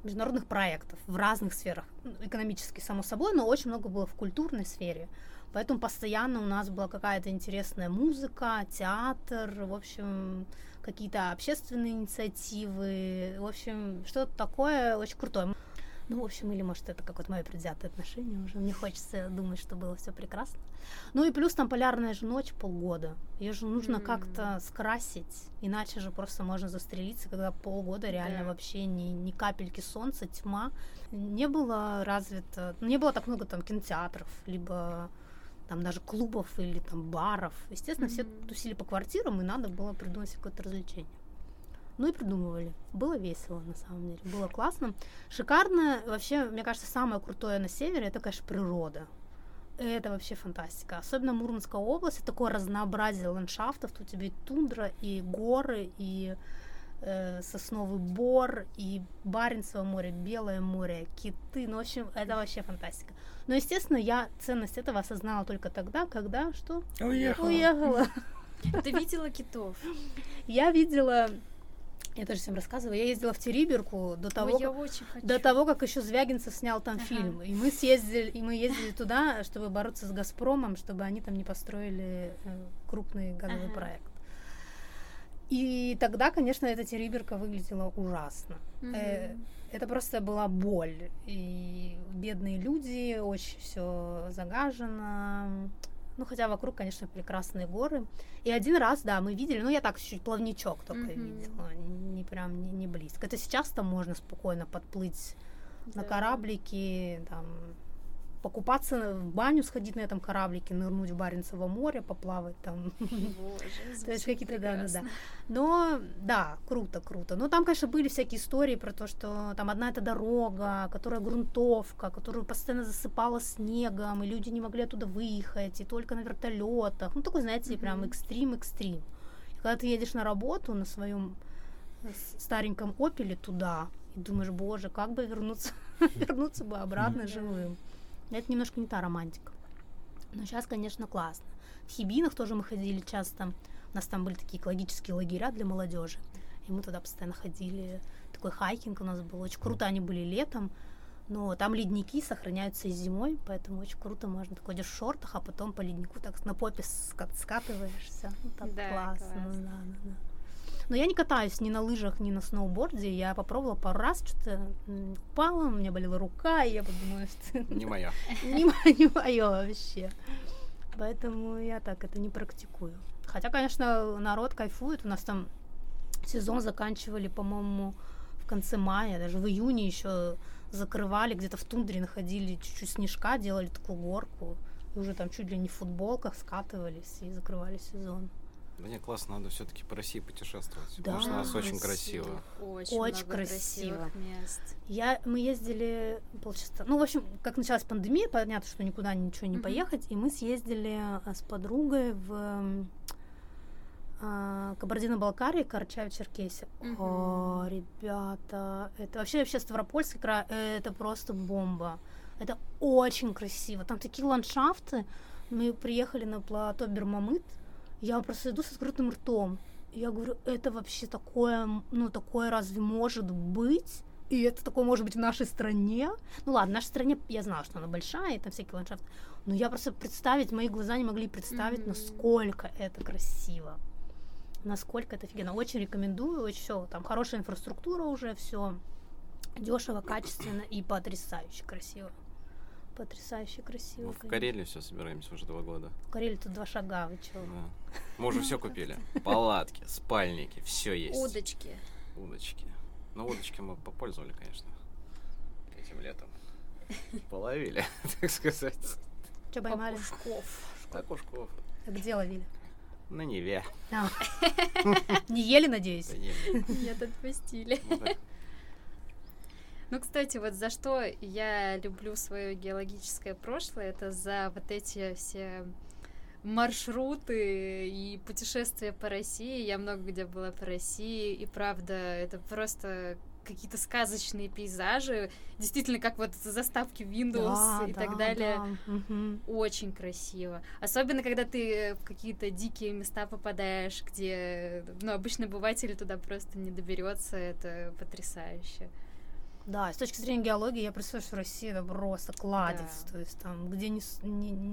международных проектов в разных сферах, экономически, само собой, но очень много было в культурной сфере, поэтому постоянно у нас была какая-то интересная музыка, театр, в общем, какие-то общественные инициативы, в общем, что-то такое очень крутое. Ну, в общем, или, может, это какое-то мое предвзятое отношение уже. Мне хочется думать, что было все прекрасно. Ну и плюс там полярная же ночь полгода. Ее же нужно как-то скрасить, иначе же просто можно застрелиться, когда полгода реально вообще ни капельки солнца, тьма. Не было развито... Не было так много там кинотеатров, либо там даже клубов или там баров. Естественно, все тусили по квартирам, и надо было придумать какое-то развлечение. Ну и придумывали. Было весело, на самом деле. Было классно. Шикарно. Вообще, мне кажется, самое крутое на севере, это, конечно, природа. Это вообще фантастика. Особенно Мурманская область. Это такое разнообразие ландшафтов. Тут у тебя и тундра, и горы, и сосновый бор, и Баренцево море, Белое море, киты. Ну, в общем, это вообще фантастика. Но, естественно, я ценность этого осознала только тогда, когда что? Уехала. Ты видела китов? Я видела... Я тоже всем рассказываю. Я ездила в Териберку до того, как еще Звягинцев снял там фильм. И мы ездили туда, чтобы бороться с «Газпромом», чтобы они там не построили крупный газовый проект. И тогда, конечно, эта Териберка выглядела ужасно. Это просто была боль. И бедные люди, очень все загажено. Ну, хотя вокруг, конечно, прекрасные горы. И один раз, да, мы видели, ну, я так чуть-чуть плавничок только видела, не прям, не близко. Это сейчас там можно спокойно подплыть на кораблике, там, покупаться, в баню сходить на этом кораблике, нырнуть в Баренцево море, поплавать там. Боже, то есть какие-то, да. Но, да, круто. Но там, конечно, были всякие истории про то, что там одна эта дорога, которая грунтовка, которую постоянно засыпала снегом, и люди не могли оттуда выехать, и только на вертолетах. Ну, такой, знаете, прям экстрим. И когда ты едешь на работу на своем стареньком «Опеле» туда, и думаешь, боже, как бы вернуться бы обратно живым. Это немножко не та романтика. Но сейчас, конечно, классно. В Хибинах тоже мы ходили часто. У нас там были такие экологические лагеря для молодежи. И мы туда постоянно ходили. Такой хайкинг у нас был. Очень круто они были летом. Но там ледники сохраняются и зимой. Поэтому очень круто. Можно так ходишь в шортах, а потом по леднику так на попе скатываешься. Ну, так да, классно. Да. Но я не катаюсь ни на лыжах, ни на сноуборде. Я попробовала пару раз, что-то упала, у меня болела рука, и я подумала, что... Не моя. Не моё вообще. Поэтому я так это не практикую. Хотя, конечно, народ кайфует. У нас там сезон заканчивали, по-моему, в конце мая, даже в июне еще закрывали, где-то в тундре находили чуть-чуть снежка, делали такую горку, и уже там чуть ли не в футболках скатывались и закрывали сезон. Да не, классно, надо все-таки по России путешествовать, да, потому что у нас очень красиво. Очень красиво. Мест. Мы ездили полчаса. Ну, в общем, как началась пандемия, понятно, что никуда ничего не поехать, и мы съездили с подругой в Кабардино-Балкарии, Карачаево-Черкесию. О, ребята, это вообще Ставропольский край, это просто бомба. Это очень красиво. Там такие ландшафты. Мы приехали на плато Бермамыт. Я просто иду с открытым ртом. Я говорю, это вообще такое, ну, такое разве может быть? И это такое может быть в нашей стране? Ну ладно, в нашей стране я знала, что она большая, и там всякие ландшафты. Но я просто мои глаза не могли представить, насколько это красиво. Насколько это офигенно. Очень рекомендую, очень все. Там хорошая инфраструктура уже, все дешево, качественно и потрясающе красиво. Потрясающе красиво. Мы в Карелию все собираемся уже 2 года. В Карелии тут 2 шага, вы чего? Да. Мы уже все купили. Палатки, спальники, все есть. Удочки. Но удочки мы попользовали, конечно, этим летом. Половили, так сказать. Что поймали? Окушков. А где ловили? На Неве. Не ели, надеюсь? Нет, отпустили. Ну, кстати, вот за что я люблю свое геологическое прошлое, это за вот эти все маршруты и путешествия по России. Я много где была по России, и правда, это просто какие-то сказочные пейзажи, действительно, как вот заставки Windows, да, и да, так далее. Да. Угу. Очень красиво. Особенно, когда ты в какие-то дикие места попадаешь, где, ну, обычный обыватель туда просто не доберется, это потрясающе. Да, с точки зрения геологии, я представляю, что Россия — это просто кладезь, да. То есть там, где не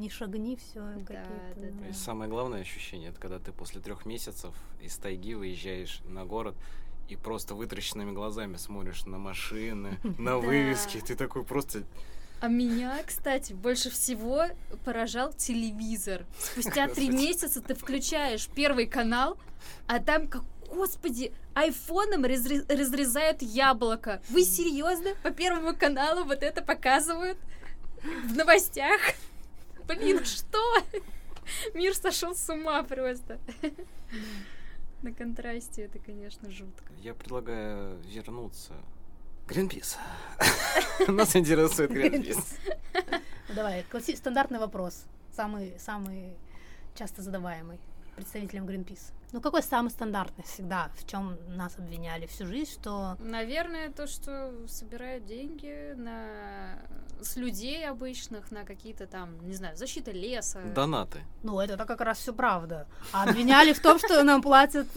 шагни, все, да, какие-то... Да, да. И самое главное ощущение — это когда ты после 3 месяцев из тайги выезжаешь на город и просто вытраченными глазами смотришь на машины, на вывески, ты такой просто... А меня, кстати, больше всего поражал телевизор. Спустя 3 месяца ты включаешь Первый канал, а там как... Господи, айфоном разрезают яблоко. Вы серьезно? По Первому каналу вот это показывают в новостях? Блин, что? Мир сошел с ума просто. На контрасте это, конечно, жутко. Я предлагаю вернуться. Greenpeace. Нас интересует Greenpeace. Давай, стандартный вопрос. Самый часто задаваемый представителям Greenpeace. Ну, какой самый стандартный всегда, в чем нас обвиняли всю жизнь, что... Наверное, то, что собирают деньги с людей обычных на какие-то там, не знаю, защита леса. Донаты. Ну, это как раз все правда. А обвиняли в том, что нам платят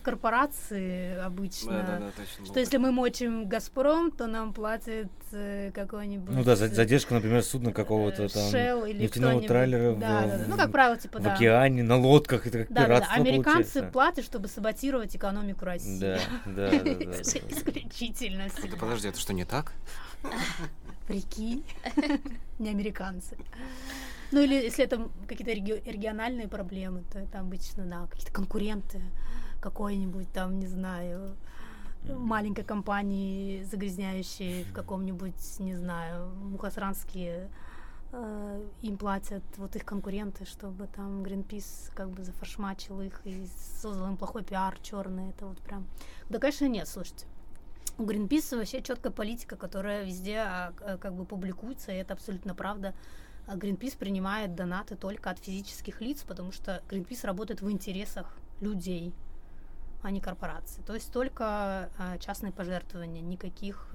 корпорации обычно. Да, точно. Что если мы мочим «Газпром», то нам платят какой-нибудь... Ну да, задержка, например, судна какого-то там... Shell или нефтяного трайлера в океане, на лодках, это как пиратство. Американцы платят, чтобы саботировать экономику России. Да. Исключительно. Подожди, это что, не так? Прикинь. Не американцы. Ну или если это какие-то региональные проблемы, то это обычно, да, какие-то конкуренты какой-нибудь там, не знаю, маленькой компании, загрязняющей в каком-нибудь, не знаю, мухосранске. Им платят вот их конкуренты, чтобы там Greenpeace как бы зафаршмачил их и создал им плохой пиар черный. Это вот прям... Да, конечно, нет, слушайте. У Greenpeace вообще четкая политика, которая везде как бы публикуется, и это абсолютно правда. Greenpeace принимает донаты только от физических лиц, потому что Greenpeace работает в интересах людей, а не корпораций. То есть только частные пожертвования, никаких...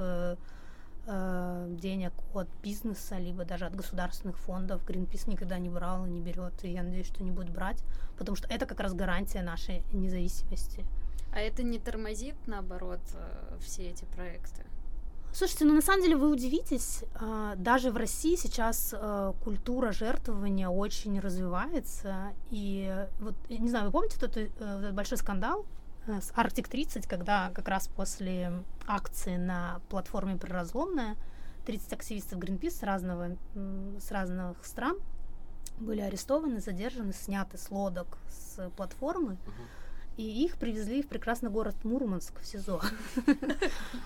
денег от бизнеса, либо даже от государственных фондов Greenpeace никогда не брал и не берет, и я надеюсь, что не будет брать, потому что это как раз гарантия нашей независимости. А это не тормозит, наоборот, все эти проекты? Слушайте, ну на самом деле вы удивитесь, даже в России сейчас культура жертвования очень развивается, и вот, не знаю, вы помните тот большой скандал с Arctic 30, когда как раз после акции на платформе «Приразломная» 30 активистов Greenpeace с разных стран были арестованы, задержаны, сняты с лодок, с платформы, и их привезли в прекрасный город Мурманск, в СИЗО.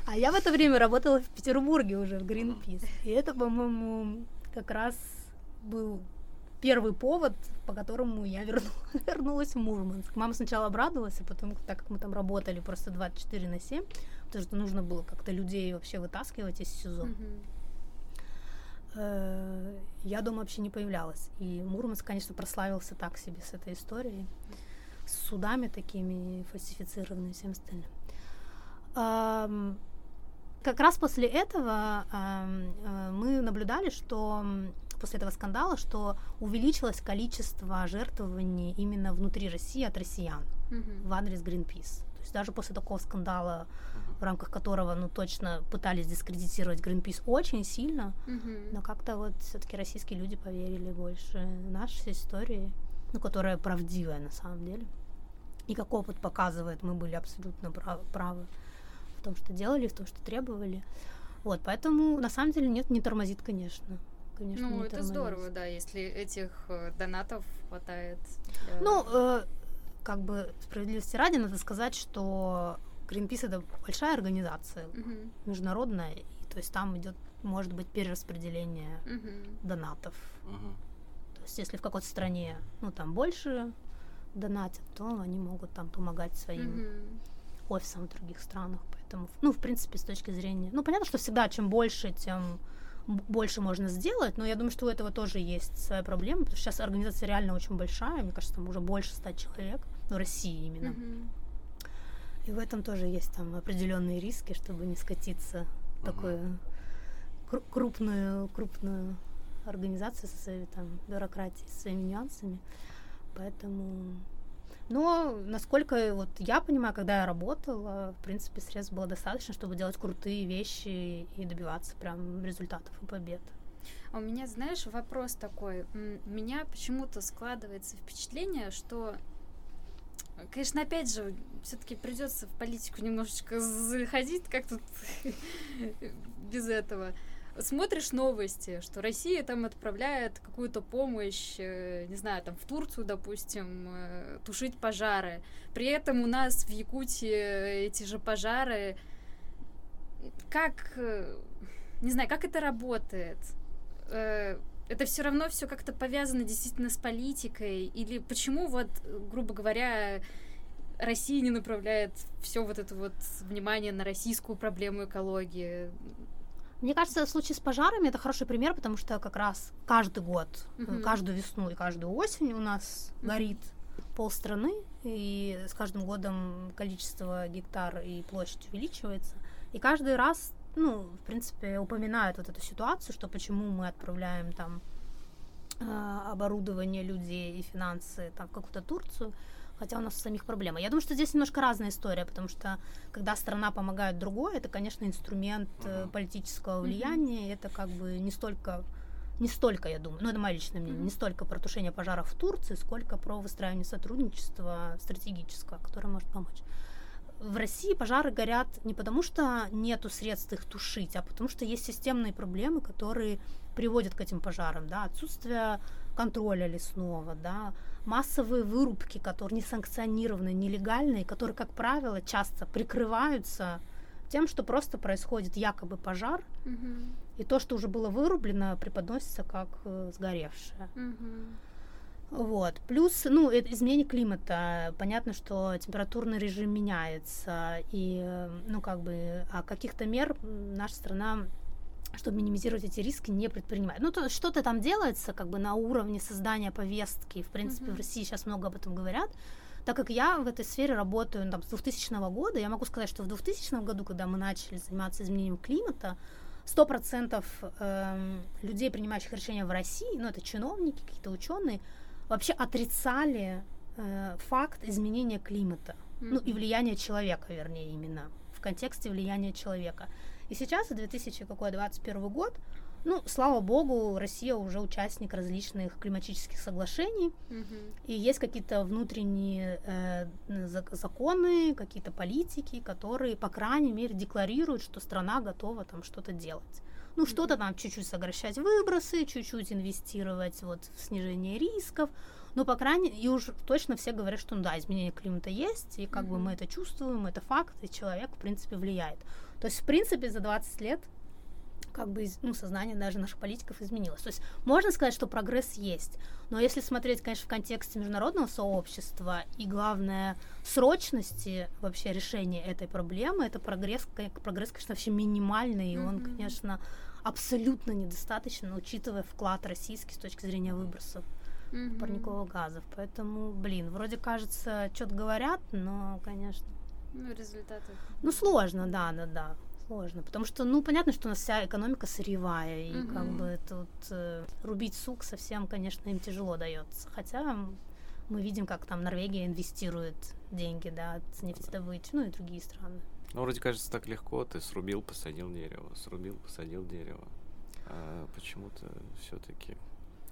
А я в это время работала в Петербурге уже, в Greenpeace. И это, по-моему, как раз был... первый повод, по которому я вернулась в Мурманск. Мама сначала обрадовалась, а потом, так как мы там работали просто 24/7, потому что нужно было как-то людей вообще вытаскивать из СИЗО, я дома вообще не появлялась. И Мурманск, конечно, прославился так себе с этой историей, с судами такими фальсифицированными и всем остальным. Как раз после этого мы наблюдали, что после этого скандала, что увеличилось количество жертвований именно внутри России от россиян в адрес Greenpeace. То есть даже после такого скандала, в рамках которого, ну, точно пытались дискредитировать Greenpeace очень сильно, но как-то вот все-таки российские люди поверили больше нашей истории, ну, которая правдивая на самом деле. И как опыт показывает, мы были абсолютно правы в том, что делали, в том, что требовали. Вот, поэтому на самом деле нет, не тормозит, конечно. Конечно, ну, это здорово, да, если этих донатов хватает. Для... Ну, как бы справедливости ради, надо сказать, что Greenpeace — это большая организация, международная, и, то есть там идет, может быть, перераспределение донатов. То есть если в какой-то стране, ну, там больше донатят, то они могут там помогать своим офисам в других странах. Поэтому, в принципе, с точки зрения... понятно, что всегда чем больше, тем больше можно сделать, но я думаю, что у этого тоже есть своя проблема, потому что сейчас организация реально очень большая, мне кажется, там уже больше 100 человек, в России именно. И в этом тоже есть там определенные риски, чтобы не скатиться в такую крупную организацию со своей там бюрократией, со своими нюансами. Поэтому... Но, насколько я понимаю, когда я работала, в принципе, средств было достаточно, чтобы делать крутые вещи и добиваться прям результатов и побед. А у меня, знаешь, вопрос такой. У меня почему-то складывается впечатление, что, конечно, опять же, все-таки придется в политику немножечко заходить, как тут без этого. Смотришь новости, что Россия там отправляет какую-то помощь, не знаю, там в Турцию, допустим, тушить пожары. При этом у нас в Якутии эти же пожары. Как, не знаю, как это работает? Это все равно все как-то повязано действительно с политикой? Или почему, грубо говоря, Россия не направляет все это внимание на российскую проблему экологии? Мне кажется, в случае с пожарами это хороший пример, потому что как раз каждый год, каждую весну и каждую осень у нас горит полстраны, и с каждым годом количество гектар и площадь увеличивается. И каждый раз, в принципе, упоминают эту ситуацию, что почему мы отправляем там оборудование, людей и финансы там в какую-то Турцию, хотя у нас самих проблема. Я думаю, что здесь немножко разная история, потому что когда страна помогает другой, это, конечно, инструмент политического влияния, это как бы не столько, я думаю, это мое личное мнение, не столько про тушение пожаров в Турции, сколько про выстраивание сотрудничества стратегического, которое может помочь. В России пожары горят не потому, что нету средств их тушить, а потому что есть системные проблемы, которые приводят к этим пожарам, отсутствие контроля лесного, массовые вырубки, которые несанкционированные, нелегальные, которые, как правило, часто прикрываются тем, что просто происходит якобы пожар, и то, что уже было вырублено, преподносится как сгоревшее. Плюс, изменение климата. Понятно, что температурный режим меняется, и, каких-то мер наша страна, чтобы минимизировать эти риски, не предпринимает. То что-то там делается, на уровне создания повестки. В принципе, в России сейчас много об этом говорят. Так как я в этой сфере работаю с 2000 года, я могу сказать, что в 2000 году, когда мы начали заниматься изменением климата, 100% людей, принимающих решения в России, это чиновники, какие-то ученые, вообще отрицали факт изменения климата, и влияния человека, вернее, именно, в контексте влияния человека. И сейчас, в 2021 год, слава богу, Россия уже участник различных климатических соглашений, и есть какие-то внутренние законы, какие-то политики, которые, по крайней мере, декларируют, что страна готова там что-то делать. Что-то там чуть-чуть сокращать выбросы, чуть-чуть инвестировать в снижение рисков, но, по крайней мере, и уж точно все говорят, что, изменение климата есть, и как бы мы это чувствуем, это факт, и человек, в принципе, влияет. То есть, в принципе, за 20 лет сознание даже наших политиков изменилось. То есть можно сказать, что прогресс есть, но если смотреть, конечно, в контексте международного сообщества и, главное, срочности вообще решения этой проблемы, это прогресс, конечно, вообще минимальный, и он, конечно, абсолютно недостаточен, учитывая вклад российский с точки зрения выбросов парниковых газов. Поэтому, вроде кажется, что-то говорят, но, конечно... результаты... сложно, да. Сложно, потому что, понятно, что у нас вся экономика сырьевая, и тут рубить сук совсем, конечно, им тяжело дается. Хотя мы видим, как там Норвегия инвестирует деньги, от нефтедобычи, и другие страны. Вроде кажется, так легко, ты срубил, посадил дерево. А почему-то все-таки...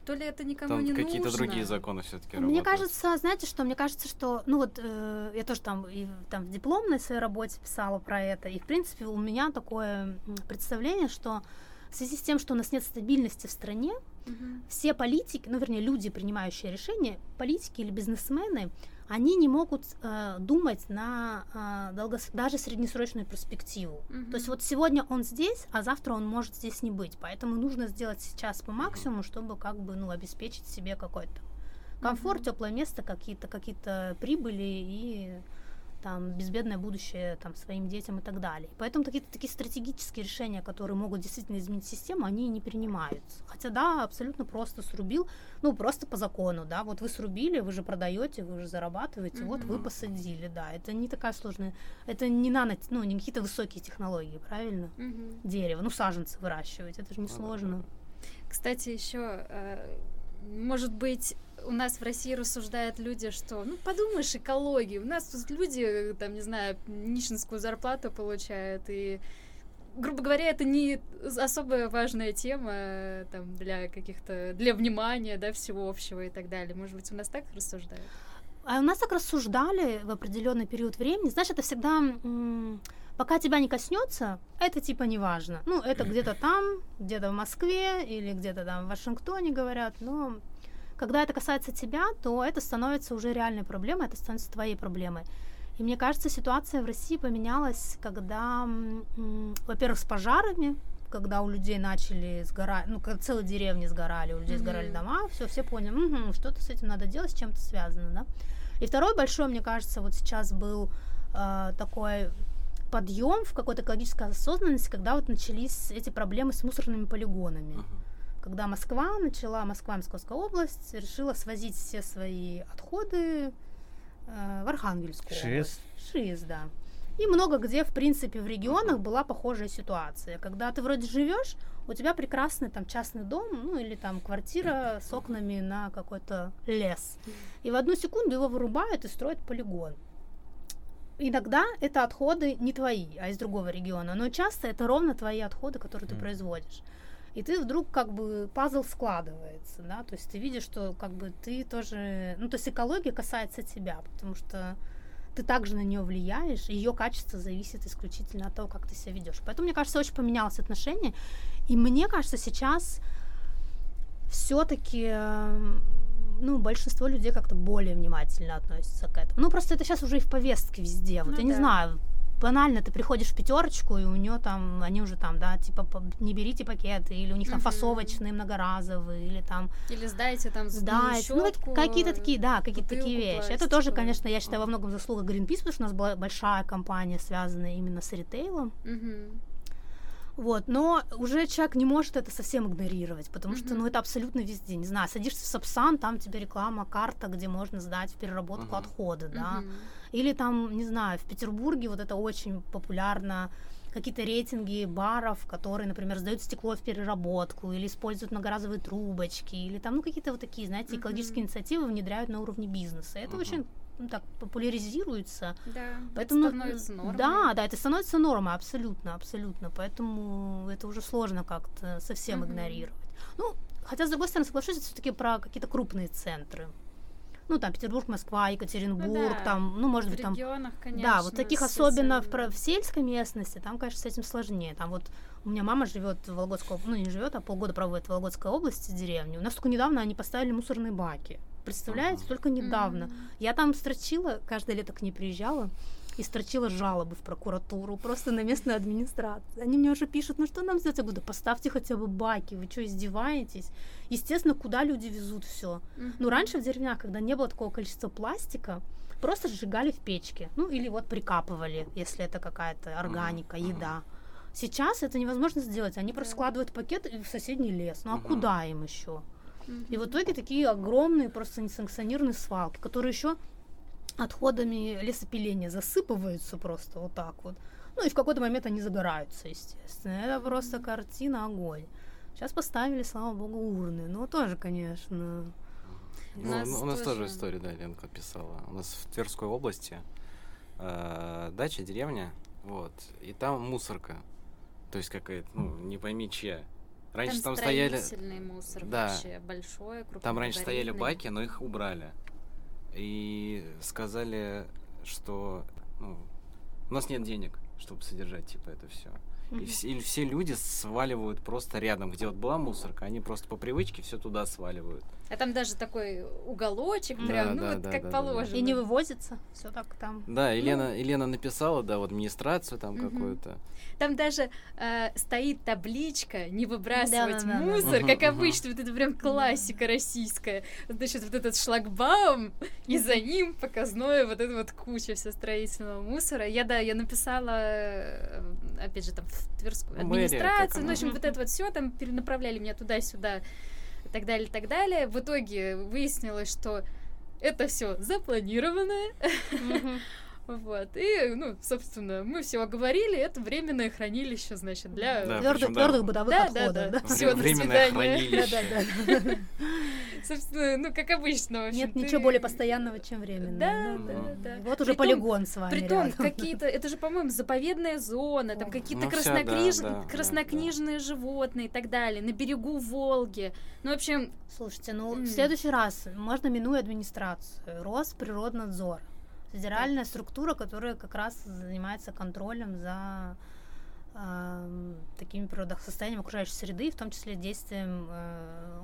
То ли это никому там не нужно. Там какие-то другие законы все-таки работают. Мне кажется, что... я тоже там в дипломной своей работе писала про это. И, в принципе, у меня такое представление, что в связи с тем, что у нас нет стабильности в стране, все политики, люди, принимающие решения, политики или бизнесмены, они не могут думать на даже среднесрочную перспективу. То есть сегодня он здесь, а завтра он может здесь не быть. Поэтому нужно сделать сейчас по максимуму, чтобы обеспечить себе какой-то Комфорт, теплое место, какие-то прибыли и там безбедное будущее там, своим детям и так далее. Поэтому такие стратегические решения, которые могут действительно изменить систему, они не принимаются. Хотя, да, абсолютно просто срубил, ну, просто по закону, да, вот вы срубили, вы же продаете, вы же зарабатываете, mm-hmm. вот вы посадили, да, это не такая сложная, это не не какие-то высокие технологии, правильно? Mm-hmm. Дерево, ну, саженцы выращивать, это же несложно. Кстати, еще, может быть, у нас в России рассуждают люди, что, ну, подумаешь, экология. У нас тут люди, там, не знаю, нищенскую зарплату получают. И, грубо говоря, это не особо важная тема там, для каких-то, для внимания, да, всего общего и так далее. Может быть, у нас так рассуждают? А у нас так рассуждали в определенный период времени. Знаешь, это всегда, пока тебя не коснется, это типа не важно. Ну, это где-то там, где-то в Москве или где-то там в Вашингтоне говорят, но... Когда это касается тебя, то это становится уже реальной проблемой, это становится твоей проблемой. И мне кажется, ситуация в России поменялась, когда, во-первых, с пожарами, когда у людей начали сгорать, ну, целые деревни сгорали, у людей mm-hmm. сгорали дома, все поняли, что-то с этим надо делать, с чем-то связано, да. И второй большой, мне кажется, вот сейчас был такой подъем в какой-то экологической осознанности, когда вот начались эти проблемы с мусорными полигонами. Mm-hmm. Когда Московская область решила свозить все свои отходы в Архангельскую область. ШИЗ, да. И много где, в принципе, в регионах была похожая ситуация. Когда ты вроде живешь, у тебя прекрасный там частный дом, ну или там квартира с окнами на какой-то лес. И в одну секунду его вырубают и строят полигон. Иногда это отходы не твои, а из другого региона. Но часто это ровно твои отходы, которые ты производишь. И ты вдруг как бы пазл складывается, да, то есть ты видишь, что как бы ты тоже, ну, то есть экология касается тебя, потому что ты также на нее влияешь, и ее качество зависит исключительно от того, как ты себя ведешь. Поэтому, мне кажется, очень поменялось отношение, и мне кажется, сейчас все-таки, ну, большинство людей как-то более внимательно относятся к этому. Ну, просто это сейчас уже и в повестке везде, вот, ну, я не знаю... Банально, ты приходишь в пятерочку, и у нее там, они уже там, да, типа, не берите пакеты, или у них там фасовочные, многоразовые, или там... Или сдайте там зубную щетку, ну, какие-то такие, да, какие-то такие вещи. Пластиковые. Это тоже, конечно, я считаю, во многом заслуга Greenpeace, потому что у нас была большая компания, связанная именно с ритейлом. Вот, но уже человек не может это совсем игнорировать, потому что, ну, это абсолютно везде. Не знаю, садишься в Сапсан, там тебе реклама, карта, где можно сдать в переработку отходы, да. Или там, не знаю, в Петербурге вот это очень популярно, какие-то рейтинги баров, которые, например, сдают стекло в переработку, или используют многоразовые трубочки, или там, ну, какие-то вот такие, знаете, экологические инициативы внедряют на уровне бизнеса. Это очень, ну, так популяризируется. Да, поэтому, это становится нормой. Да, это становится нормой, абсолютно. Поэтому это уже сложно как-то совсем игнорировать. Ну, хотя, с другой стороны, соглашусь, это все-таки про какие-то крупные центры. Ну, там, Петербург, Москва, Екатеринбург, там, ну, может быть, там... В регионах, конечно. Да, вот таких особенно в сельской местности, там, конечно, с этим сложнее. Там вот у меня мама живет в Вологодской области, ну, не живет, а полгода проводит в Вологодской области, в деревне. У нас только недавно они поставили мусорные баки. Представляете, только недавно. Я там строчила, каждое лето к ней приезжала, и строчила жалобы в прокуратуру, просто на местную администрацию. Они мне уже пишут, ну что нам сделать? Я говорю, да поставьте хотя бы баки, вы что, издеваетесь? Естественно, куда люди везут все. Ну, раньше в деревнях, когда не было такого количества пластика, просто сжигали в печке. Ну, или вот прикапывали, если это какая-то органика, еда. Сейчас это невозможно сделать. Они просто складывают пакет в соседний лес. Ну, а куда им еще? И в итоге такие огромные, просто несанкционированные свалки, которые еще отходами лесопиления засыпываются просто вот так вот. Ну и в какой-то момент они загораются, естественно. Это просто картина огонь. Сейчас поставили, слава богу, урны. Ну, тоже, конечно. У нас тоже история, да, Ленка писала. У нас в Тверской области дача, деревня, вот, и там мусорка. То есть какая-то, ну, не пойми чья. Раньше там стояли... строительный мусор, да, вообще большой, крупный. Там раньше стояли баки, но их убрали. И сказали, что, ну, у нас нет денег, чтобы содержать, типа, это все. Mm-hmm. И все люди сваливают просто рядом, где вот была мусорка, они просто по привычке все туда сваливают. А там даже такой уголочек прям, как положено. И не вывозится, все так там. Да, Елена написала, да, в администрацию там какую-то. Там даже стоит табличка «Не выбрасывать мусор», как обычно, вот это прям классика российская. Значит, вот этот шлагбаум, и за ним показное вот эта вот куча все строительного мусора. Я написала, опять же, там, в Тверскую администрацию, в общем, вот это вот все там перенаправляли меня туда-сюда. И так далее. В итоге выяснилось, что это все запланированное. Mm-hmm. Вот. И, собственно, мы все оговорили. Это временное хранилище, значит, для... Твердых бытовых отходов. Да. Все, до свидания. Собственно, как обычно. Нет ничего более постоянного, чем временное. Да. Вот уже полигон с вами. Притом, какие-то... Это же, по-моему, заповедная зона, там какие-то краснокнижные животные и так далее, на берегу Волги. Ну, в общем... Слушайте, в следующий раз можно, минуя администрацию, Росприроднадзор. Федеральная структура, которая как раз занимается контролем за такими природосостояниями окружающей среды, в том числе действием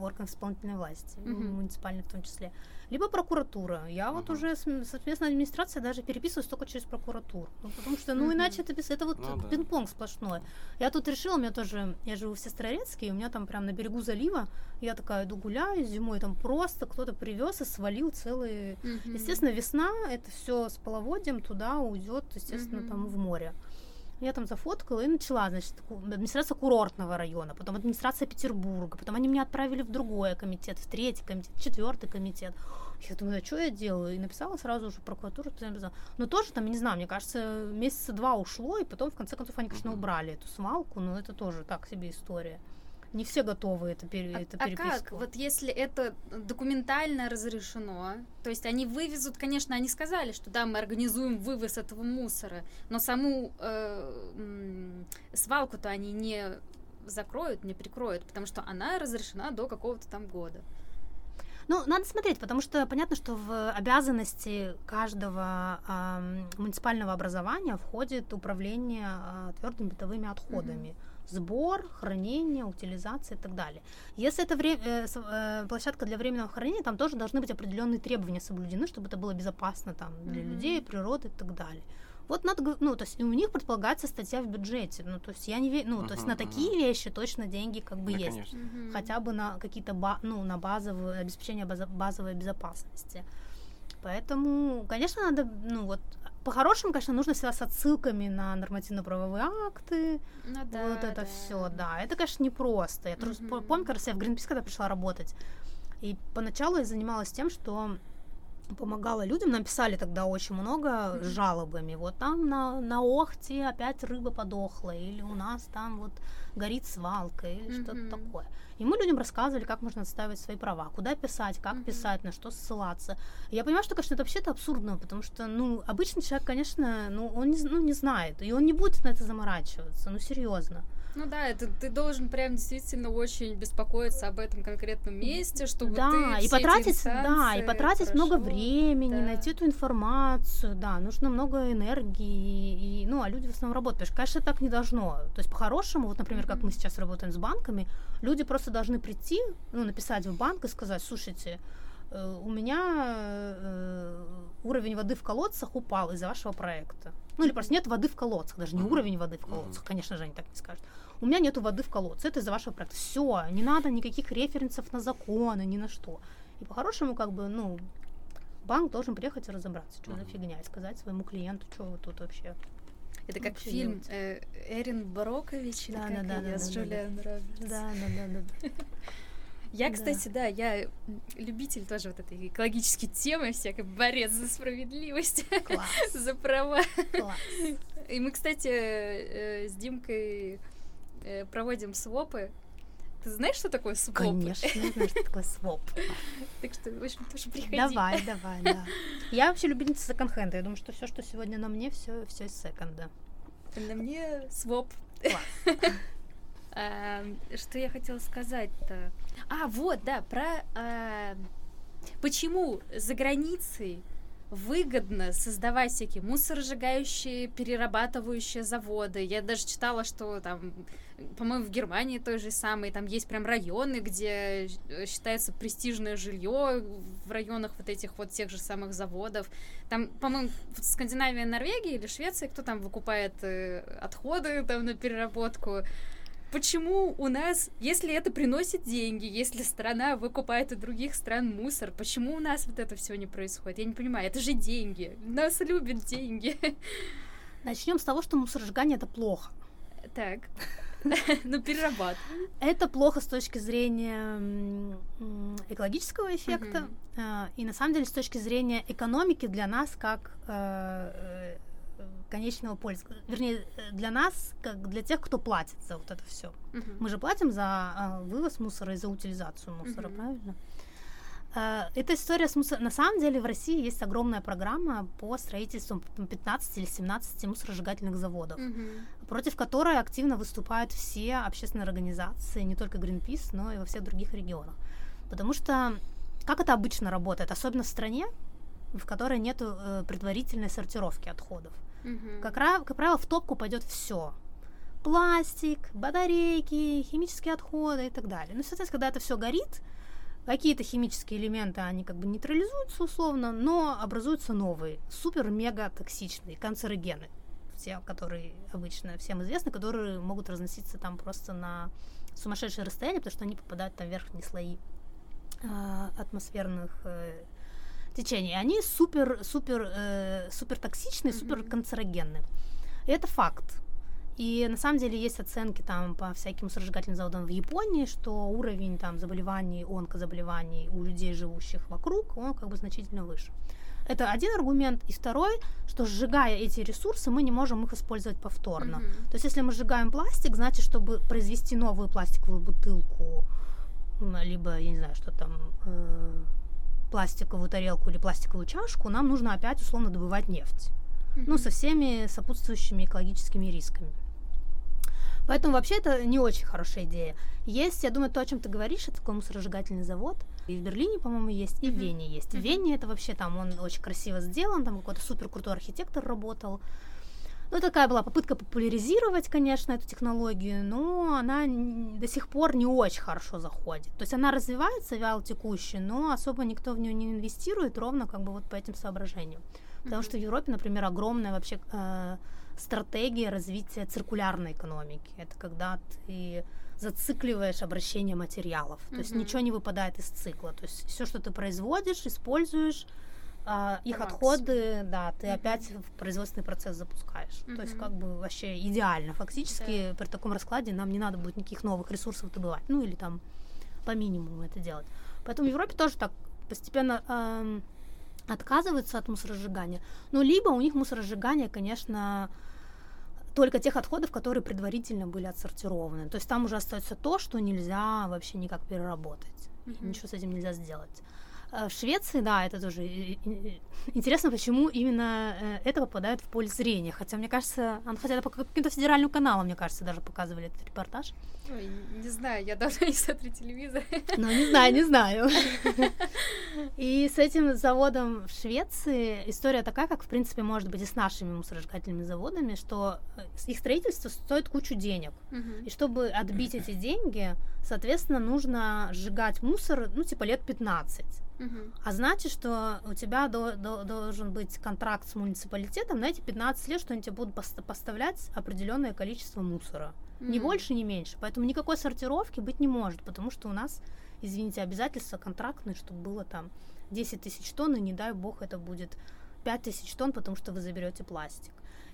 органов исполнительной власти, муниципальных в том числе. Либо прокуратура. Я вот уже совместная администрация даже переписываюсь только через прокуратуру. Потому что, иначе это вот пинг-понг сплошной. Я тут решила, у меня тоже, я живу в Сестрорецке, и у меня там прям на берегу залива, я такая иду гуляю зимой, там просто кто-то привез и свалил целые... Естественно, весна, это все с половодьем туда уйдет, естественно, там в море. Я там зафоткала и начала, значит, администрация курортного района, потом администрация Петербурга, потом они меня отправили в другой комитет, в третий комитет, в четвертый комитет. Я думаю, а что я делаю? И написала сразу же прокуратуру. Но тоже там, я не знаю, мне кажется, месяца два ушло, и потом, в конце концов, они, конечно, убрали эту свалку, но это тоже так себе история. Не все готовы это переписку. А как? Вот если это документально разрешено, то есть они вывезут, конечно, они сказали, что да, мы организуем вывоз этого мусора, но саму свалку-то они не закроют, не прикроют, потому что она разрешена до какого-то там года. Ну, надо смотреть, потому что понятно, что в обязанности каждого муниципального образования входит управление твердыми бытовыми отходами. Сбор, хранение, утилизация и так далее. Если это площадка для временного хранения, там тоже должны быть определенные требования соблюдены, чтобы это было безопасно там, для людей, природы и так далее. Вот надо, то есть у них предполагается статья в бюджете, то есть я не верю, то есть на такие вещи точно деньги как бы есть, конечно. Хотя бы на какие-то, на базовые, обеспечение базовой безопасности. Поэтому, конечно, надо, по-хорошему, конечно, нужно всегда с отсылками на нормативно-правовые акты, все, да. Это, конечно, непросто. Я помню, как раз я в Greenpeace, когда пришла работать, и поначалу я занималась тем, что помогала людям, нам писали тогда очень много жалобами, вот там на Охте опять рыба подохла, или у нас там вот горит свалка, или что-то такое. И мы людям рассказывали, как можно отстаивать свои права, куда писать, как писать, на что ссылаться. И я понимаю, что, конечно, это вообще-то абсурдно, потому что, обычный человек, конечно, он не знает, и он не будет на это заморачиваться, серьезно. Ты должен прям действительно очень беспокоиться об этом конкретном месте, чтобы ты и потратить, много времени, найти эту информацию, нужно много энергии, а люди в основном работают. Конечно, так не должно. То есть по-хорошему, вот, например, как мы сейчас работаем с банками, люди просто должны прийти, написать в банк и сказать: слушайте, у меня уровень воды в колодцах упал из-за вашего проекта. Или просто нет воды в колодцах, даже не уровень воды в колодцах, конечно же, они так не скажут. У меня нету воды в колодцах, это из-за вашего проекта. Все, не надо никаких референсов на законы, ни на что. И по-хорошему, банк должен приехать и разобраться, что за фигня, и сказать своему клиенту, что вы тут вообще. Это как фильм Эрин Брокович, с Джулиан Робертс. Да. Я, кстати, я любитель тоже вот этой экологической темы, всякой борец за справедливость, за права. Класс. И мы, кстати, с Димкой проводим свопы. Ты знаешь, что такое своп? Конечно, я знаю, что такое своп. Так что, в общем, тоже приходи. Давай, да. Я вообще любительница секонд-хенда. Я думаю, что все, что сегодня на мне, все из секонда. На мне своп. Класс. Что я хотела сказать-то? Почему за границей выгодно создавать всякие мусоросжигающие, перерабатывающие заводы. Я даже читала, что там, по-моему, в Германии той же самой, там есть прям районы, где считается престижное жилье в районах вот этих вот тех же самых заводов. Там, по-моему, в Скандинавии, Норвегии или Швеции, кто там выкупает отходы там на переработку. Почему у нас, если это приносит деньги, если страна выкупает у других стран мусор, почему у нас вот это все не происходит? Я не понимаю, это же деньги. Нас любят деньги. Начнем с того, что мусоросжигание — это плохо. Так, ну перерабатываем. Это плохо с точки зрения экологического эффекта и, на самом деле, с точки зрения экономики для нас как... конечного пользователя, вернее, для нас, как для тех, кто платит за вот это все. Мы же платим за вывоз мусора и за утилизацию мусора, правильно? Эта история с мусором... На самом деле в России есть огромная программа по строительству 15 или 17 мусоросжигательных заводов, против которой активно выступают все общественные организации, не только Greenpeace, но и во всех других регионах. Потому что как это обычно работает, особенно в стране, в которой нет предварительной сортировки отходов. Как правило, в топку пойдет все: пластик, батарейки, химические отходы и так далее. Ну, соответственно, когда это все горит, какие-то химические элементы, они как бы нейтрализуются условно, но образуются новые, супер-мега токсичные, канцерогены, те, которые обычно всем известны, которые могут разноситься там просто на сумасшедшее расстояние, потому что они попадают там в верхние слои атмосферных течений. Они супер токсичные, супер канцерогенные. И это факт. И на самом деле есть оценки там по всяким мусоросжигательным заводам в Японии, что уровень там заболеваний, онкозаболеваний у людей, живущих вокруг, он как бы значительно выше. Это один аргумент. И второй, что сжигая эти ресурсы, мы не можем их использовать повторно. То есть если мы сжигаем пластик, значит, чтобы произвести новую пластиковую бутылку, либо, я не знаю, что там... пластиковую тарелку или пластиковую чашку, нам нужно опять условно добывать нефть. Ну, со всеми сопутствующими экологическими рисками. Поэтому вообще это не очень хорошая идея. Есть, я думаю, то, о чем ты говоришь, это такой мусоросжигательный завод. И в Берлине, по-моему, есть, и в Вене есть. В Вене это вообще там, он очень красиво сделан, там какой-то супер крутой архитектор работал. Ну, такая была попытка популяризировать, конечно, эту технологию, но она до сих пор не очень хорошо заходит. То есть она развивается вялотекуще, но особо никто в нее не инвестирует, ровно как бы вот по этим соображениям. Потому что в Европе, например, огромная вообще стратегия развития циркулярной экономики. Это когда ты зацикливаешь обращение материалов. То есть ничего не выпадает из цикла. То есть все, что ты производишь, используешь, их отходы, да, ты опять в производственный процесс запускаешь. То есть как бы вообще идеально. Фактически при таком раскладе нам не надо будет никаких новых ресурсов добывать. Ну или там по минимуму это делать. Поэтому в Европе тоже так постепенно отказываются от мусоросжигания. Ну либо у них мусоросжигание, конечно, только тех отходов, которые предварительно были отсортированы. То есть там уже остается то, что нельзя вообще никак переработать. Ничего с этим нельзя сделать. В Швеции, да, это тоже интересно, почему именно это попадает в поле зрения. Хотя, мне кажется, хотя это по каким-то федеральным каналам, мне кажется, даже показывали этот репортаж. Ой, не знаю, я давно не смотрю телевизор. Ну, не знаю. И с этим заводом в Швеции история такая, как, в принципе, может быть и с нашими мусоросжигательными заводами, что их строительство стоит кучу денег. И чтобы отбить эти деньги, соответственно, нужно сжигать мусор, ну, типа лет 15. А значит, что у тебя должен быть контракт с муниципалитетом на эти 15 лет, что они тебе будут поставлять определенное количество мусора. Ни больше, ни меньше. Поэтому никакой сортировки быть не может, потому что у нас, извините, обязательства контрактные, чтобы было там 10 тысяч тонн, и не дай бог это будет 5 тысяч тонн, потому что вы заберете пластик.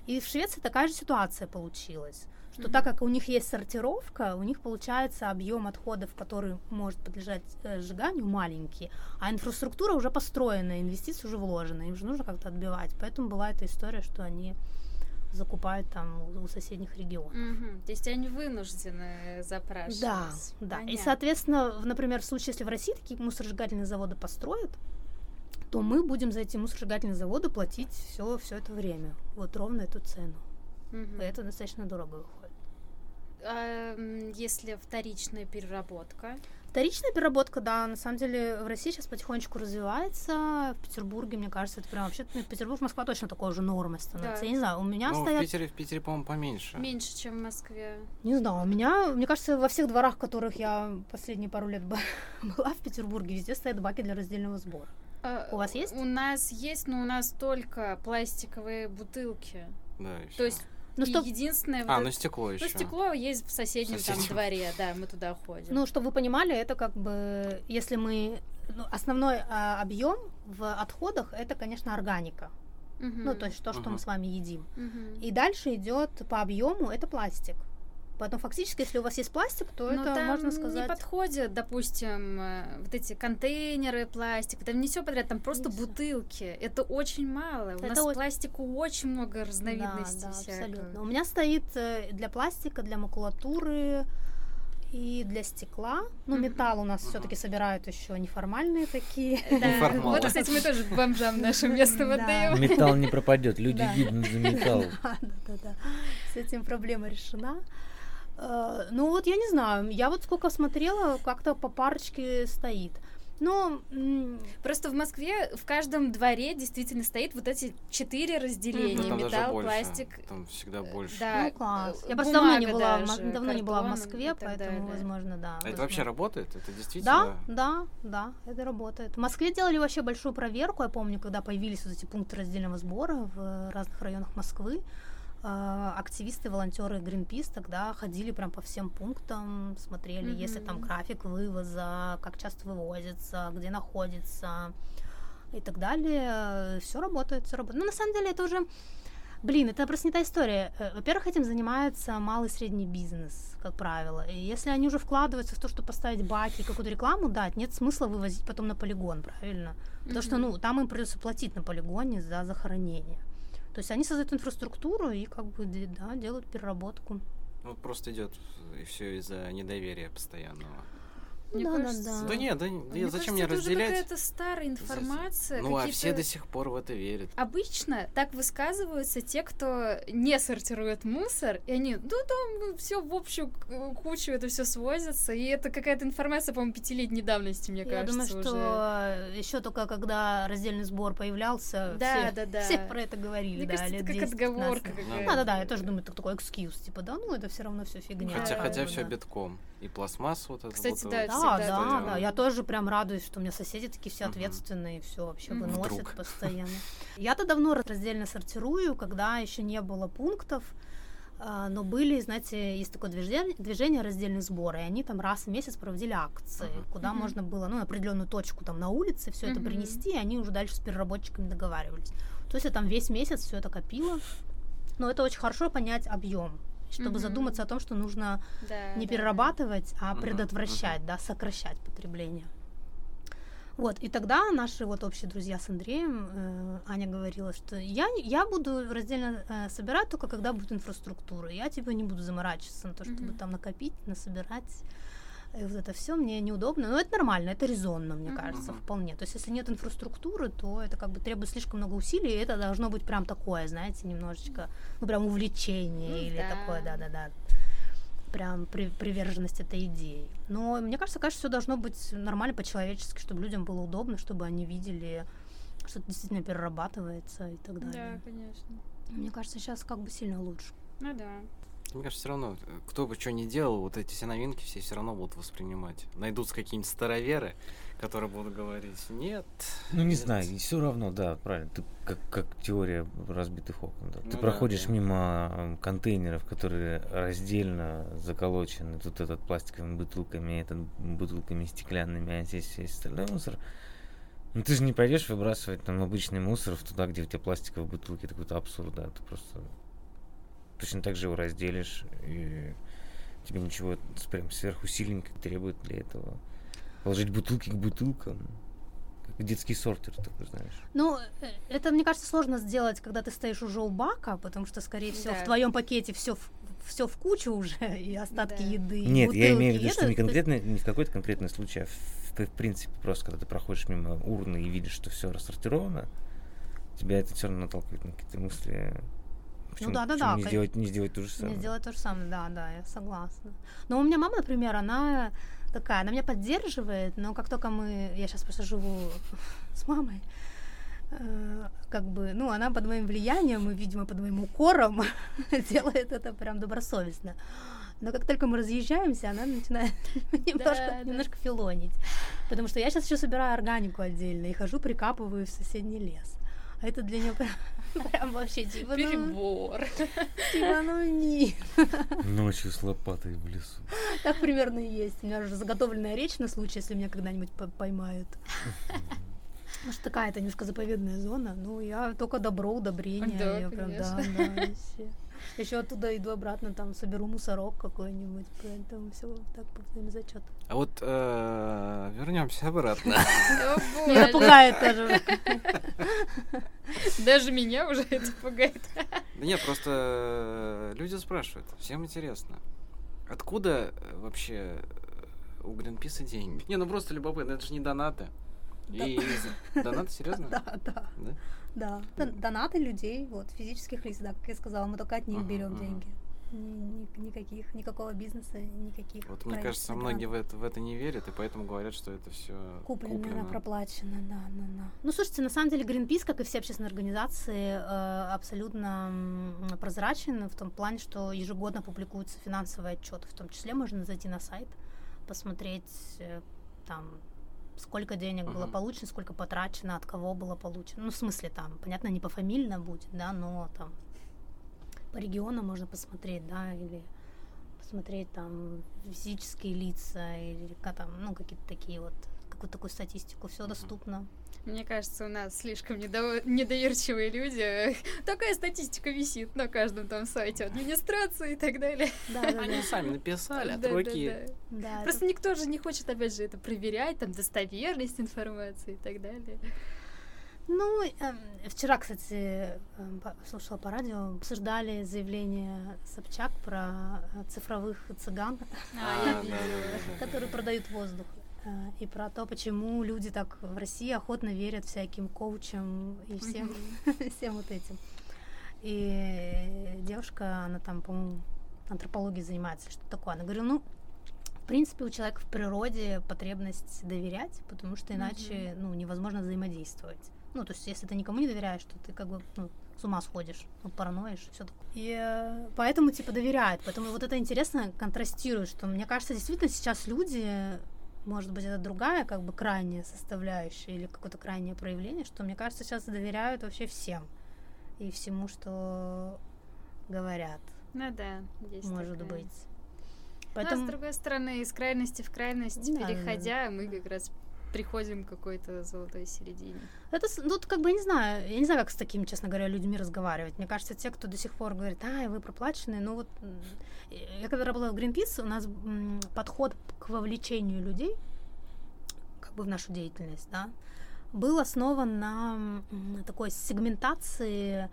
И в Швеции такая же ситуация получилась, что так как у них есть сортировка, у них получается объем отходов, который может подлежать сжиганию, маленький, а инфраструктура уже построена, инвестиции уже вложены, им же нужно как-то отбивать. Поэтому была эта история, что они закупают там у соседних регионов. То есть они вынуждены запрашивать. Да. Понятно. И, соответственно, например, в случае, если в России такие мусоросжигательные заводы построят, то мы будем за эти мусоросжигательные заводы платить все это время. Вот ровно эту цену. И это достаточно дорого выходит. А если вторичная переработка? Вторичная переработка, да, на самом деле в России сейчас потихонечку развивается. В Петербурге, мне кажется, это прям вообще... Петербург, Москва точно такой уже нормой становится. Да. Я не знаю, у меня стоят... В Питере, по-моему, поменьше. Меньше, чем в Москве. Не знаю, у меня... Мне кажется, во всех дворах, в которых я последние пару лет была в Петербурге, везде стоят баки для раздельного сбора. У вас есть? У нас есть, но у нас только пластиковые бутылки. Да, еще. То есть... Ну, что... единственное... А, ну стекло еще. Ну, стекло есть в соседнем там дворе, да, мы туда ходим. Ну, чтобы вы понимали, это как бы, если мы... Ну, основной объем в отходах, это, конечно, органика. Uh-huh. Ну, то есть то, что мы с вами едим. И дальше идет по объему, это пластик. Поэтому фактически, если у вас есть пластик, то но это, можно сказать... Но там не подходят, допустим, вот эти контейнеры, пластик, там не все подряд, там просто бутылки. Это очень мало. Это у нас пластику очень много разновидностей. Да, абсолютно. У меня стоит для пластика, для макулатуры и для стекла. Ну, металл у нас все-таки собирают еще неформальные такие. Да. Вот, кстати, мы тоже бомжам наше место отдаем. Металл не пропадет, люди гибнут за металл. Да. С этим проблема решена. Ну вот я не знаю, я вот сколько смотрела, как-то по парочке стоит. Но просто в Москве в каждом дворе действительно стоит вот эти 4 разделения: ну, металл, пластик. Там всегда больше. Да. Ну, класс. Я просто давно не была в Москве, поэтому, возможно, да. Это вообще работает? Это действительно? Да, это работает. В Москве делали вообще большую проверку, я помню, когда появились вот эти пункты раздельного сбора в разных районах Москвы. Активисты, волонтеры Greenpeace тогда ходили прям по всем пунктам, смотрели, если там график вывоза, как часто вывозится, где находится и так далее. Все работает. Но на самом деле это уже, это просто не та история. Во-первых, этим занимается малый и средний бизнес, как правило. И если они уже вкладываются в то, чтобы поставить баки и какую-то рекламу дать, нет смысла вывозить потом на полигон, правильно? Потому что, там им придется платить на полигоне за захоронение. То есть они создают инфраструктуру и делают переработку. Вот просто идет и все из-за недоверия постоянного. Мне кажется, зачем мне разделять? Это уже какая-то старая информация. Ну, а все до сих пор в это верят. Обычно так высказываются те, кто не сортирует мусор, и они, там все в общую кучу, это все свозится, и это какая-то информация, по-моему, 5-летней давности, мне кажется. Я думаю, что еще только когда раздельный сбор появлялся, все про это говорили. Мне кажется, это как отговорка какая-то. Я тоже думаю, это такой экскьюз, это все равно все фигня. Хотя все битком. И пластмассу вот это. Кстати, да. Я тоже прям радуюсь, что у меня соседи такие все ответственные, все вообще выносят постоянно. Я-то давно раздельно сортирую, когда еще не было пунктов, но были, знаете, есть такое движение раздельный сбор, и они там раз в месяц проводили акции, куда можно было, определенную точку там на улице все это принести, и они уже дальше с переработчиками договаривались. То есть я там весь месяц все это копила, но это очень хорошо понять объем, чтобы задуматься о том, что нужно не перерабатывать, а предотвращать, сокращать потребление. Вот, и тогда наши общие друзья с Андреем, Аня говорила, что я буду раздельно собирать только когда будет инфраструктура, я не буду заморачиваться на то, чтобы там накопить, насобирать, и вот это все мне неудобно, но это нормально, это резонно, мне кажется, вполне. То есть если нет инфраструктуры, то это требует слишком много усилий, и это должно быть прям такое, знаете, немножечко, прям увлечение или такое, прям приверженность этой идее. Но мне кажется, все должно быть нормально, по-человечески, чтобы людям было удобно, чтобы они видели, что это действительно перерабатывается и так далее. Да, конечно. Мне кажется, сейчас сильно лучше. Ну да. Мне кажется, все равно, кто бы что ни делал, вот эти все новинки все равно будут воспринимать. Найдутся какие-нибудь староверы, которые будут говорить «нет». Знаю, все равно, правильно. Ты как теория разбитых окон. Да. Ты проходишь мимо контейнеров, которые раздельно заколочены. Тут этот пластиковыми бутылками, этот бутылками стеклянными, а здесь есть остальной мусор. Ну, ты же не пойдешь выбрасывать обычный мусор туда, где у тебя пластиковые бутылки. Это какой-то абсурд, да. Ты просто... Точно так же его разделишь, и тебе ничего прям сверхусиленько требует для этого. Положить бутылки к бутылкам. Как детский сортир, ты знаешь. Ну, это, мне кажется, сложно сделать, когда ты стоишь уже у бака, потому что, скорее всего, в твоем пакете все в кучу уже, и остатки еды, и нет, бутылки. Я имею в виду, что не конкретно, не в какой-то конкретный случай, а в принципе, просто когда ты проходишь мимо урны и видишь, что все рассортировано, тебя это все равно наталкивает на какие-то мысли... Почему, не сделать то же самое. Не сделать то же самое, я согласна. Но у меня мама, например, она такая, она меня поддерживает, но как только я сейчас просто живу с мамой, как бы, ну, она под моим влиянием и, видимо, под моим укором делает это прям добросовестно. Но как только мы разъезжаемся, она начинает немножко филонить. Потому что я сейчас еще собираю органику отдельно и хожу, прикапываю в соседний лес. А это для нее прям вообще типа, перебор. Типа, ну нет. Ночью с лопатой в лесу. Так примерно и есть. У меня уже заготовленная речь на случай, если меня когда-нибудь поймают. Может, такая-то немножко заповедная зона. Ну, я только добро, удобрение. Да, я прям, да, еще оттуда иду обратно, там соберу мусорок какой-нибудь, поэтому все так по своим зачетам. А вот вернемся обратно. Меня пугает тоже. Даже меня уже это пугает. Да нет, просто люди спрашивают, всем интересно, откуда вообще у Greenpeace деньги? Не, ну просто любопытно, это же не донаты. И донаты, серьезно? Да. Донаты людей, вот, физических лиц, да, как я сказала, мы только от них берем деньги. Никакого бизнеса, никаких. Вот мне кажется, многие в это не верят, и поэтому говорят, что это все куплено, проплачено, да. Ну, слушайте, на самом деле Greenpeace, как и все общественные организации, абсолютно прозрачен в том плане, что ежегодно публикуются финансовые отчеты, в том числе можно зайти на сайт, посмотреть там, сколько денег было получено, сколько потрачено, от кого было получено. Ну, в смысле, там, понятно, не пофамильно будет, да, но там по регионам можно посмотреть, да, или посмотреть там физические лица, или там, ну, какие-то такие вот, какую-то такую статистику, все доступно. Мне кажется, у нас слишком недоверчивые люди. Такая статистика висит на каждом там сайте администрации и так далее. Да. Они сами написали от руки. Да. Просто никто же не хочет, опять же, это проверять, там, достоверность информации и так далее. Ну, вчера, кстати, слушала по радио, обсуждали заявление Собчак про цифровых цыган, которые продают воздух. И про то, почему люди так в России охотно верят всяким коучам и всем вот этим. И девушка, она там, по-моему, антропологией занимается, что такое. Она говорила, ну, в принципе, у человека в природе потребность доверять, потому что иначе, ну, невозможно взаимодействовать. Ну, то есть, если ты никому не доверяешь, то ты как бы, ну, с ума сходишь, ну, параноишь, все такое. И поэтому, типа, доверяют. Поэтому вот это интересно контрастирует, что, мне кажется, действительно сейчас люди... Может быть, это другая, как бы, крайняя составляющая или какое-то крайнее проявление, что, мне кажется, сейчас доверяют вообще всем и всему, что говорят. Ну да, есть может такая. Быть. Поэтому... Но, с другой стороны, из крайности в крайность, да, переходя, да. Мы как раз приходим к какой-то золотой середине. Это, ну, как бы, я не знаю, как с такими, честно говоря, людьми разговаривать. Мне кажется, те, кто до сих пор говорит, вы проплаченные, ну вот... Я когда работала в Greenpeace, у нас подход к вовлечению людей, как бы, в нашу деятельность, да, был основан на такой сегментации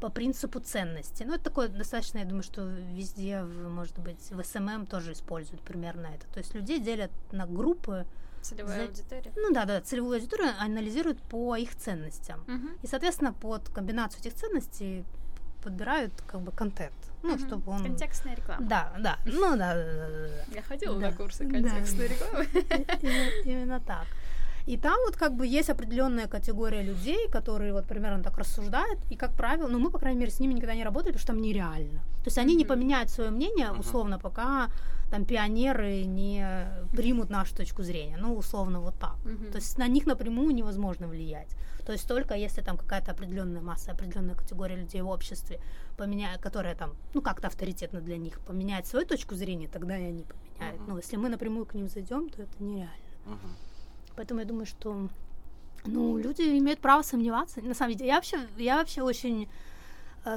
по принципу ценности. Ну, это такое достаточно, я думаю, что везде, может быть, в СММ тоже используют примерно это. То есть людей делят на группы. Целевая аудитория. Ну да, целевую аудиторию анализируют по их ценностям. И, соответственно, под комбинацию этих ценностей подбирают, как бы, контент. Ну, чтобы он... Контекстная реклама. Да. Ну, да. Я ходила на курсы контекстной рекламы. Именно так. И там вот, как бы, есть определенная категория людей, которые вот примерно так рассуждают, и, как правило, ну, мы, по крайней мере, с ними никогда не работали, потому что там нереально. То есть они не поменяют свое мнение, условно, пока там пионеры не примут нашу точку зрения. Ну, условно, вот так. То есть на них напрямую невозможно влиять. То есть только если там какая-то определенная масса, определенная категория людей в обществе, которая там, ну, как-то авторитетна для них, поменяет свою точку зрения, тогда и они поменяют. Ну, если мы напрямую к ним зайдем, то это нереально. Поэтому я думаю, что, ну, люди имеют право сомневаться. На самом деле, я вообще очень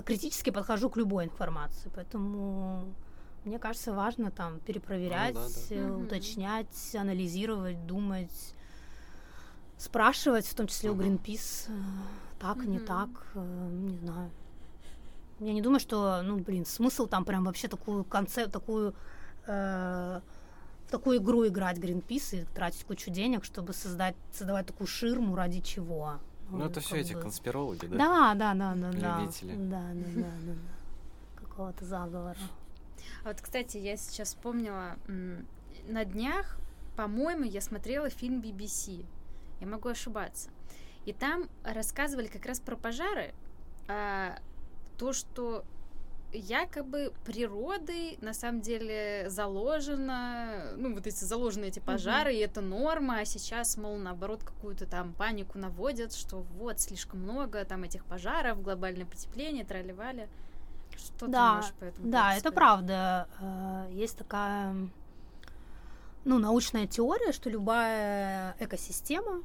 критически подхожу к любой информации, поэтому мне кажется, важно там перепроверять, уточнять, анализировать, думать, спрашивать, в том числе у Greenpeace, так, не так, не знаю. Я не думаю, что, ну, блин, смысл там прям вообще такую игру играть Greenpeace и тратить кучу денег, чтобы создавать такую ширму ради чего. Ну, это все эти конспирологи, да? Да. Любители. Да. Какого-то заговора. А вот, кстати, я сейчас вспомнила, на днях По-моему, я смотрела фильм BBC, я могу ошибаться. И там рассказывали как раз про пожары, то, что якобы природой на самом деле заложено, ну, вот эти заложены эти пожары, и это норма, а сейчас, мол, наоборот, какую-то там панику наводят, что вот, слишком много там этих пожаров, глобальное потепление, трали-вали. Что ты можешь по этому сказать? Да, это правда. Есть такая, ну, научная теория, что любая экосистема,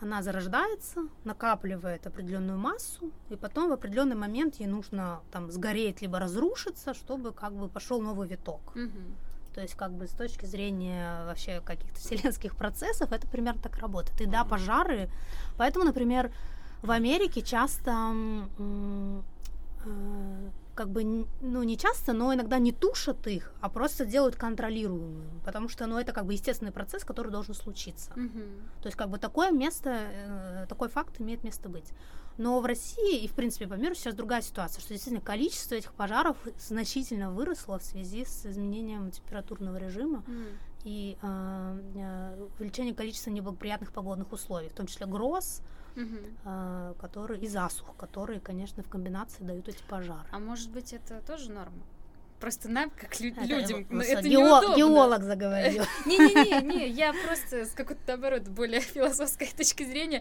она зарождается, накапливает определенную массу, и потом в определенный момент ей нужно там сгореть либо разрушиться, чтобы как бы пошел новый виток. То есть как бы с точки зрения вообще каких-то вселенских процессов это примерно так работает. И да, пожары. Поэтому, например, в Америке часто как бы, ну, не часто, но иногда не тушат их, а просто делают контролируемым, потому что, ну, это как бы естественный процесс, который должен случиться. То есть как бы такое место, такой факт имеет место быть. Но в России и, в принципе, по миру сейчас другая ситуация, что действительно количество этих пожаров значительно выросло в связи с изменением температурного режима и увеличение количества неблагоприятных погодных условий, в том числе гроз, которые, и засух, которые, конечно, в комбинации дают эти пожары. А может быть, это тоже норма? Просто нам, как людям, это неудобно. Геолог заговорил. Не-не-не, я просто с какой-то, наоборот, более философской точки зрения,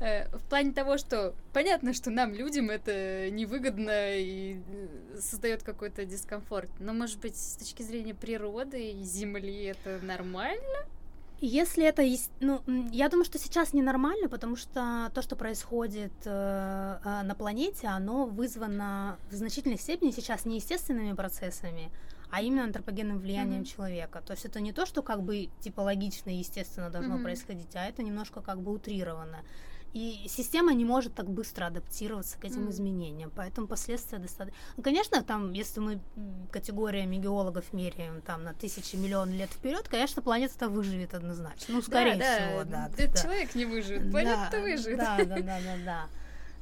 в плане того, что понятно, что нам, людям, это невыгодно и создает какой-то дискомфорт. Но, может быть, с точки зрения природы и земли это нормально? Если это есть, ну, я думаю, что сейчас ненормально, потому что то, что происходит на планете, оно вызвано в значительной степени сейчас не естественными процессами, а именно антропогенным влиянием человека. То есть это не то, что как бы типа логично и естественно должно происходить, а это немножко как бы утрировано. И система не может так быстро адаптироваться к этим изменениям, поэтому последствия достаточно... Ну, конечно, там, если мы категориями геологов меряем там на тысячи, миллион лет вперед, конечно, планета-то выживет однозначно. Ну, скорее всего, человек не выживет, планета-то выживет. Да.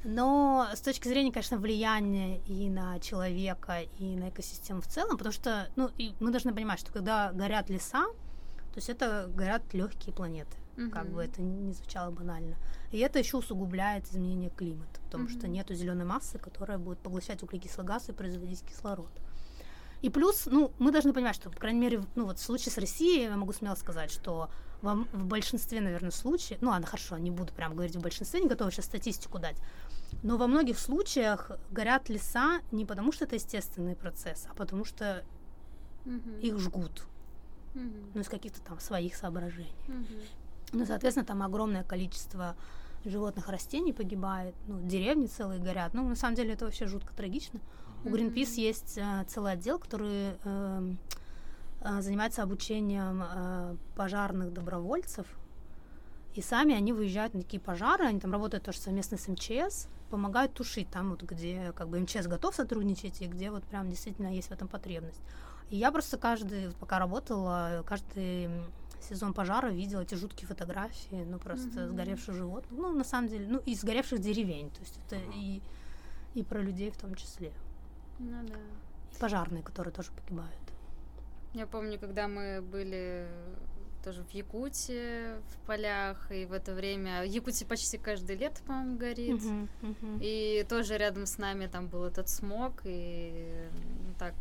Но с точки зрения, конечно, влияния и на человека, и на экосистему в целом, потому что, ну, и мы должны понимать, что когда горят леса, то есть это горят легкие планеты. Как бы это не звучало банально. И это еще усугубляет изменение климата, потому что нету зеленой массы, которая будет поглощать углекислый газ и производить кислород. И плюс, ну, мы должны понимать, что, по крайней мере, ну, вот в случае с Россией, я могу смело сказать, что в большинстве, наверное, случаев, ну, ладно, хорошо, не буду прям говорить в большинстве, не готова сейчас статистику дать, но во многих случаях горят леса не потому, что это естественный процесс, а потому что их жгут, ну, из каких-то там своих соображений. Ну, соответственно, там огромное количество животных, растений погибает, ну, деревни целые горят. Ну, на самом деле, это вообще жутко трагично. У Greenpeace есть целый отдел, который занимается обучением пожарных добровольцев. И сами они выезжают на такие пожары, они там работают тоже совместно с МЧС, помогают тушить там, вот, где как бы МЧС готов сотрудничать и где вот прям действительно есть в этом потребность. И я просто пока работала, каждый сезон пожара видела эти жуткие фотографии, ну, просто сгоревших животных, ну, на самом деле, ну, и сгоревших деревень, то есть это и про людей в том числе. Ну, да. И пожарные, которые тоже погибают. Я помню, когда мы были тоже в Якутии, в полях, и в это время... Якутия почти каждое лето, по-моему, горит, и тоже рядом с нами там был этот смог, и так,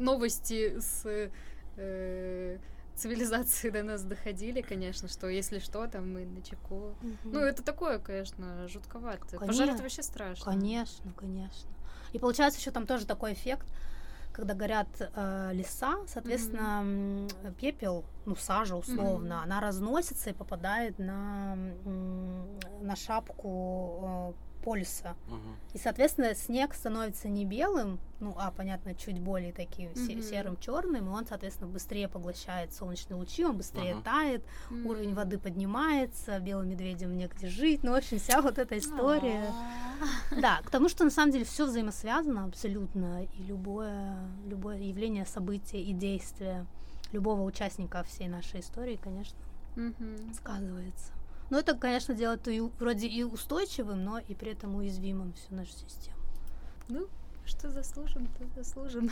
новости с... цивилизации до нас доходили, конечно, что если что, там мы начеку. Ну, это такое, конечно, жутковато. Пожар — это вообще страшно. Конечно, конечно. И получается еще там тоже такой эффект, когда горят леса, соответственно, пепел, ну, сажа условно, она разносится и попадает на шапку полюса. И, соответственно, снег становится не белым, ну, а, понятно, чуть более таким серым-черным, и он, соответственно, быстрее поглощает солнечные лучи, он быстрее тает, уровень воды поднимается, белым медведям негде жить, ну, в общем, вся вот эта история. Да, потому что, на самом деле, все взаимосвязано абсолютно, и любое явление, событие и действие любого участника всей нашей истории, конечно, сказывается. Но это, конечно, делает вроде и устойчивым, но и при этом уязвимым всю нашу систему. Ну, Что заслужим, то заслужим.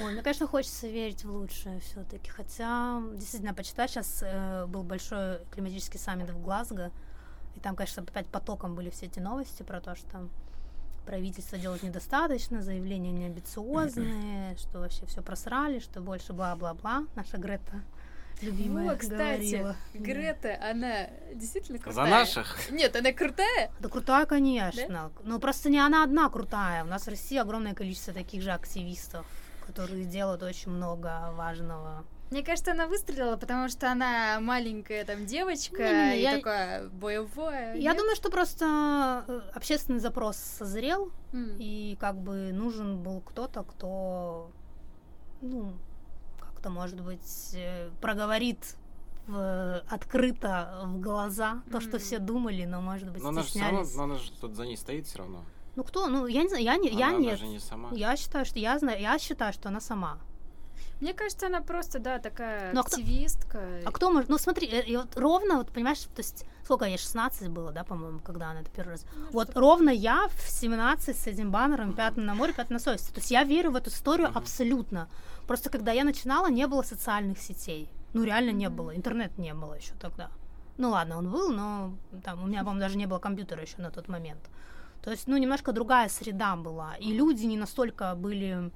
Ой, ну, конечно, хочется верить в лучшее все-таки. Хотя, действительно, почитать сейчас был большой климатический саммит в Глазго. И там, конечно, опять потоком были все эти новости про то, что правительство делает недостаточно, заявления неамбициозные, что вообще все просрали, что больше бла-бла-бла. Наша Грета любимая. О, кстати, говорила. Грета, она действительно крутая. За наших? Нет, она крутая? Да крутая, конечно. Да? Но просто не она одна крутая. У нас в России огромное количество таких же активистов, которые делают очень много важного. Мне кажется, она выстрелила, потому что она маленькая там девочка, и такая боевая. Я думаю, что просто общественный запрос созрел, и как бы нужен был кто-то, кто... Ну, кто, может быть, проговорит открыто в глаза то, что все думали, но, может быть, но стеснялись. Но она же тут за ней стоит все равно. Ну, кто? Ну, я не знаю, она же не сама. Я считаю, что она сама. Мне кажется, она просто, да, такая активистка. А кто может... Ну, смотри, и вот ровно, вот понимаешь, то есть... Сколько я? 16 было, да, по-моему, когда она это первый раз. Ну, вот ровно я в 17 с этим баннером «Пятна на море, пятна на совести». То есть я верю в эту историю абсолютно. Просто когда я начинала, не было социальных сетей. Ну, реально не было. Интернет не было еще тогда. Ну, ладно, он был, но там у меня, по-моему, даже не было компьютера еще на тот момент. То есть, ну, немножко другая среда была. И люди не настолько были...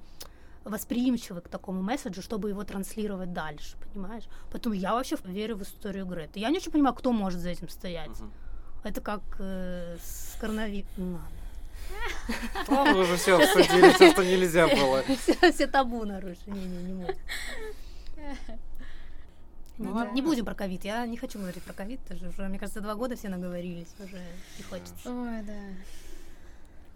восприимчивы к такому месседжу, чтобы его транслировать дальше, понимаешь? Поэтому я вообще верю в историю Греты. Я не очень понимаю, кто может за этим стоять. Это как с коронавирусом. Там уже все обсудили, все, что нельзя было. Все табу нарушили. Не могут. Не будем про ковид. Я не хочу говорить про ковид. Мне кажется, 2 года все наговорились. Уже не хочется. Ой, да.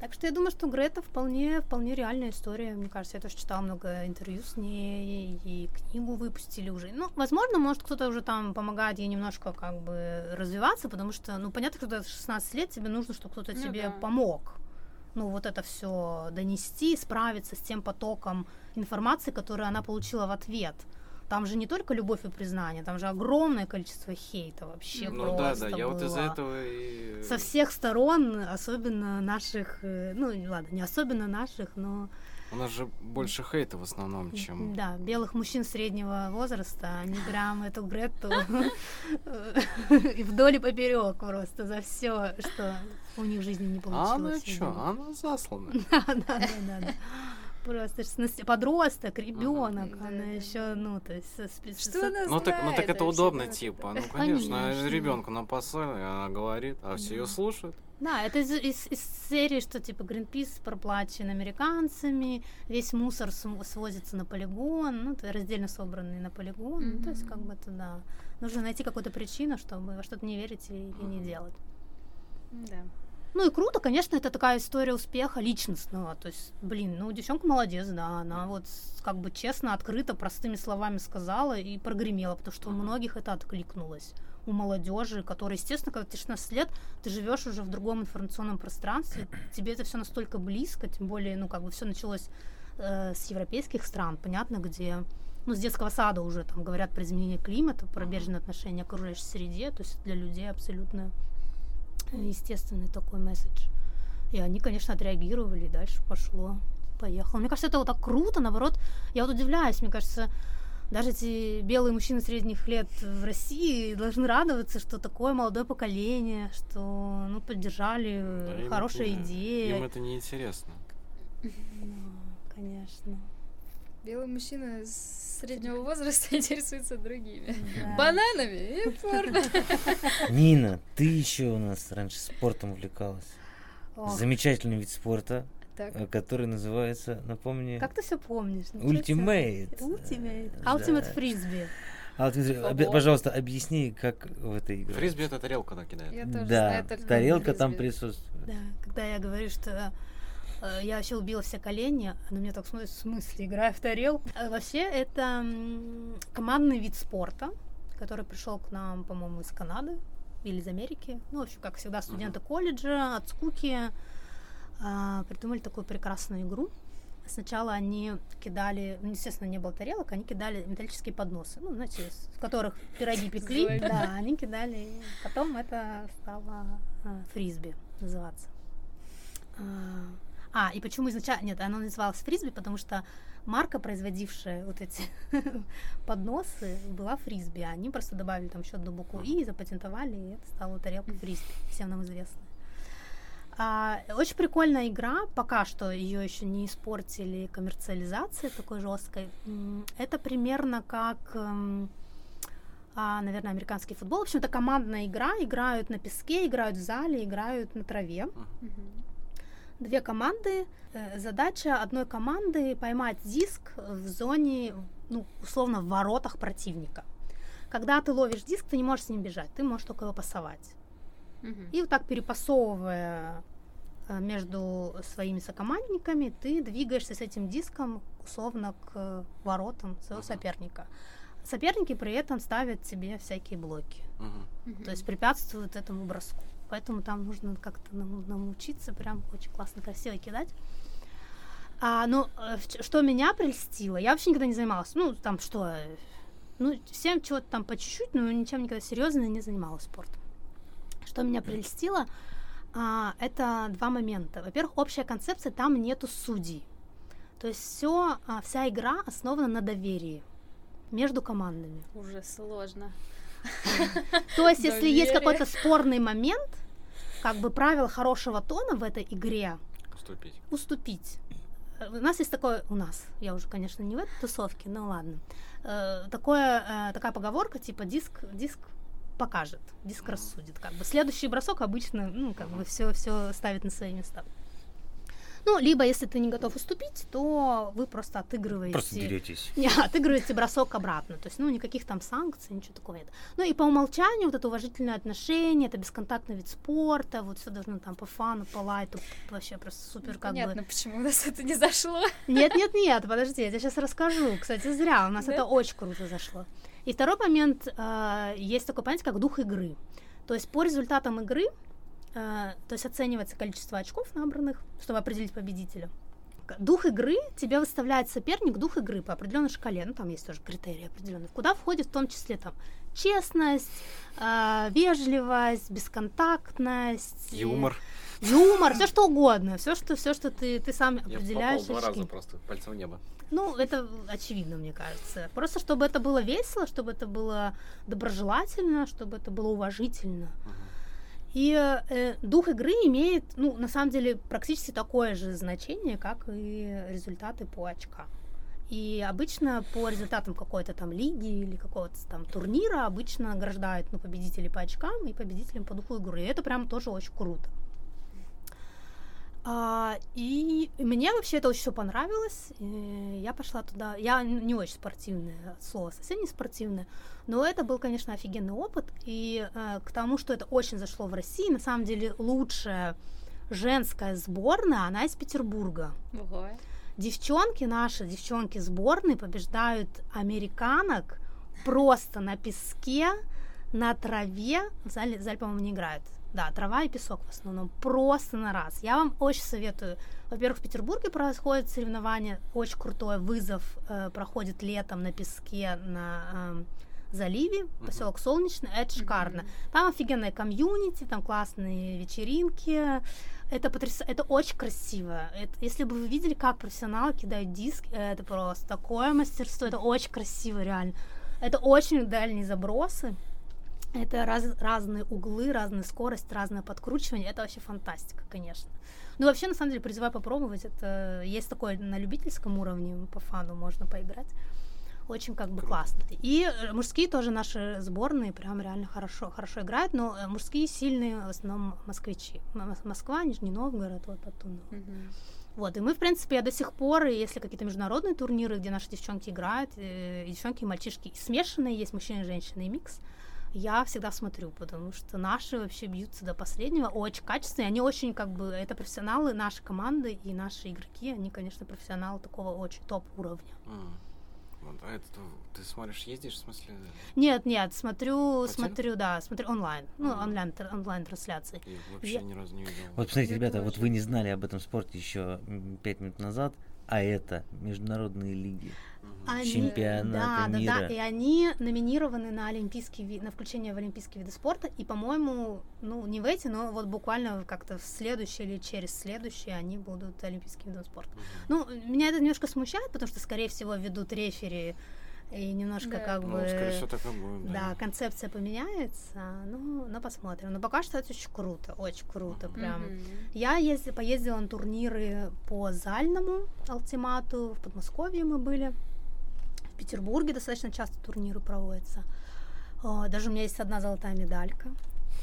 Так что я думаю, что Грета вполне реальная история. Мне кажется, я тоже читала много интервью с ней, и книгу выпустили уже. Ну, возможно, может, кто-то уже там помогает ей немножко как бы развиваться, потому что, ну, понятно, когда 16 лет, тебе нужно, чтобы кто-то тебе помог. Ну, вот это все донести, справиться с тем потоком информации, которую она получила в ответ. Там же не только любовь и признание, там же огромное количество хейта вообще. Ну просто да, я вот из-за этого и... Со всех сторон, особенно наших, ну ладно, не особенно наших, но... У нас же больше хейта в основном, чем... Да, белых мужчин среднего возраста, они прям эту Грету и вдоль и поперек просто за все, что у них в жизни не получилось. А она что, она заслана. Да. Просто подросток, ребенок, она еще, ну, то есть... Ну, так это удобно, типа. Ну, конечно, ребенку напасали, она говорит, а все ее слушают. Да, это из серии, что, типа, Greenpeace проплачен американцами, весь мусор свозится на полигон, ну, раздельно собранный на полигон, ну, то есть, как бы, это, да. Нужно найти какую-то причину, чтобы во что-то не верить и не делать. Да. Ну и круто, конечно, это такая история успеха личностного, то есть, девчонка молодец, да, она вот как бы честно, открыто, простыми словами сказала и прогремела, потому что у многих это откликнулось, у молодежи, которая, естественно, когда тебе 16 лет, ты живешь уже в другом информационном пространстве, тебе это все настолько близко, тем более, ну как бы все началось с европейских стран, понятно, где, ну с детского сада уже там говорят про изменение климата, про бережное отношение к окружающей среде, то есть для людей абсолютно... естественный такой месседж. И они, конечно, отреагировали, и дальше поехало. Мне кажется, это вот так круто, наоборот, я вот удивляюсь, мне кажется, даже эти белые мужчины средних лет в России должны радоваться, что такое молодое поколение, что, ну, поддержали, да, хорошая идея. Им это неинтересно. Да, конечно. Белый мужчина среднего возраста интересуется другими. Да. Бананами и порно. Нина, ты еще у нас раньше спортом увлекалась. Замечательный вид спорта, который называется, напомни... Как ты все помнишь? Ultimate Frisbee. Пожалуйста, объясни, как в этой игре. Фрисби — это тарелка, она кидает. Да, тарелка там присутствует. Да, когда я говорю, что... Я вообще убила все колени, она меня так смотрит, в смысле, играя в тарелку. Вообще, это командный вид спорта, который пришел к нам, по-моему, из Канады или из Америки. Ну, в общем, как всегда, студенты колледжа от скуки придумали такую прекрасную игру. Сначала они кидали, ну, естественно, не было тарелок, они кидали металлические подносы, ну, знаете, в которых пироги пекли. Да, они кидали, потом это стало фрисби называться. А, и почему изначально... Нет, она называлась Фрисби, потому что марка, производившая вот эти подносы, была Фрисби. Они просто добавили там еще одну букву «и», запатентовали, и это стало тарелка Фрисби, всем нам известная. Очень прикольная игра, пока что ее еще не испортили коммерциализацией такой жесткой. Это примерно как, наверное, американский футбол. В общем, это командная игра. Играют на песке, играют в зале, играют на траве. Две команды. Задача одной команды поймать диск в зоне, ну, условно, в воротах противника. Когда ты ловишь диск, ты не можешь с ним бежать, ты можешь только его пасовать. И вот так, перепасовывая между своими сокомандниками, ты двигаешься с этим диском условно к воротам своего соперника. Соперники при этом ставят тебе всякие блоки, то есть препятствуют этому броску. Поэтому там нужно как-то научиться, прям очень классно, красиво кидать. Но что меня прельстило, я вообще никогда не занималась, ну там что, ну всем чего-то там по чуть-чуть, но ничем никогда серьезно не занималась спортом. Что меня прельстило, это два момента. Во-первых, общая концепция, там нету судей. То есть вся игра основана на доверии между командами. Уже сложно. То есть, если есть какой-то спорный момент, как бы правило хорошего тона в этой игре – уступить. У нас есть такое, я уже, конечно, не в этой тусовке, но ладно, такая поговорка, типа диск покажет, диск рассудит, как бы. Следующий бросок обычно, все ставит на свои места. Ну, либо, если ты не готов уступить, то вы просто отыгрываете... Просто деретесь. Отыгрываете бросок обратно. То есть, никаких там санкций, ничего такого нет. Ну, и по умолчанию вот это уважительное отношение, это бесконтактный вид спорта, вот все должно там по фану, по лайту, вообще просто супер как бы... Понятно, почему у нас это не зашло. Нет, подожди, я тебе сейчас расскажу. Кстати, зря, у нас это очень круто зашло. И второй момент, есть такое понятие, как дух игры. То есть, по результатам игры... То есть оценивается количество очков набранных, чтобы определить победителя. Дух игры тебе выставляет соперник, дух игры по определенной шкале, там есть тоже критерии определенные, куда входит в том числе там честность, вежливость, бесконтактность, юмор, все что угодно, все что ты сам определяешь. Я попал 2 раза просто пальцем в небо. Ну, это очевидно, мне кажется. Просто чтобы это было весело, чтобы это было доброжелательно, чтобы это было уважительно. И дух игры имеет, на самом деле, практически такое же значение, как и результаты по очкам. И обычно по результатам какой-то там лиги или какого-то там турнира обычно награждают победителей по очкам и победителям по духу игры. И это прям тоже очень круто. И мне вообще это очень все понравилось. И я пошла туда. Я не очень спортивная, слово совсем не спортивное, но это был, конечно, офигенный опыт. И к тому, что это очень зашло в России, на самом деле лучшая женская сборная, она из Петербурга. Девчонки наши, девчонки сборной побеждают американок просто на песке, на траве. В зале, по-моему, не играют. Да, трава и песок в основном, просто на раз. Я вам очень советую. Во-первых, в Петербурге происходят соревнования, очень крутой вызов проходит летом на песке, на заливе, поселок Солнечный, это шикарно. Там офигенная комьюнити, там классные вечеринки, это очень красиво. Если бы вы видели, как профессионалы кидают диски, это просто такое мастерство, это очень красиво реально. Это очень дальние забросы. Это разные углы, разная скорость, разное подкручивание. Это вообще фантастика, конечно. Ну, вообще, на самом деле, призываю попробовать. Это есть такое на любительском уровне, по фану можно поиграть. Очень как бы классно. И мужские тоже наши сборные прям реально хорошо играют, но мужские сильные в основном москвичи. Москва, Нижний Новгород, вот оттуда. И мы, в принципе, я до сих пор, если какие-то международные турниры, где наши девчонки играют, и девчонки, и мальчишки, и смешанные есть, мужчины, женщины, и микс, я всегда смотрю, потому что наши вообще бьются до последнего, очень качественные, они очень как бы, это профессионалы, наши команды и наши игроки, они, конечно, профессионалы такого очень топ-уровня. А это ты смотришь, ездишь, в смысле? Нет, смотрю онлайн, онлайн-трансляции. И вообще ни разу не видел. Вот, посмотрите, ребята, вот вы не знали об этом спорте еще 5 минут назад, А это международные лиги, чемпионаты мира. Да, да, да. И они номинированы на олимпийский вид, на включение в олимпийские виды спорта. И, по-моему, ну, не в эти, но вот буквально как-то в следующее или через следующее они будут олимпийским видом спорта. Ну, меня это немножко смущает, потому что, скорее всего, ведут рефери. И немножко да. как бы... Ну, скорее всего, так и будет, да. Да, концепция поменяется, но посмотрим. Но пока что это очень круто, прям. Mm-hmm. Я поездила на турниры по зальному ультимату, в Подмосковье мы были, в Петербурге достаточно часто турниры проводятся. Даже у меня есть одна золотая медалька.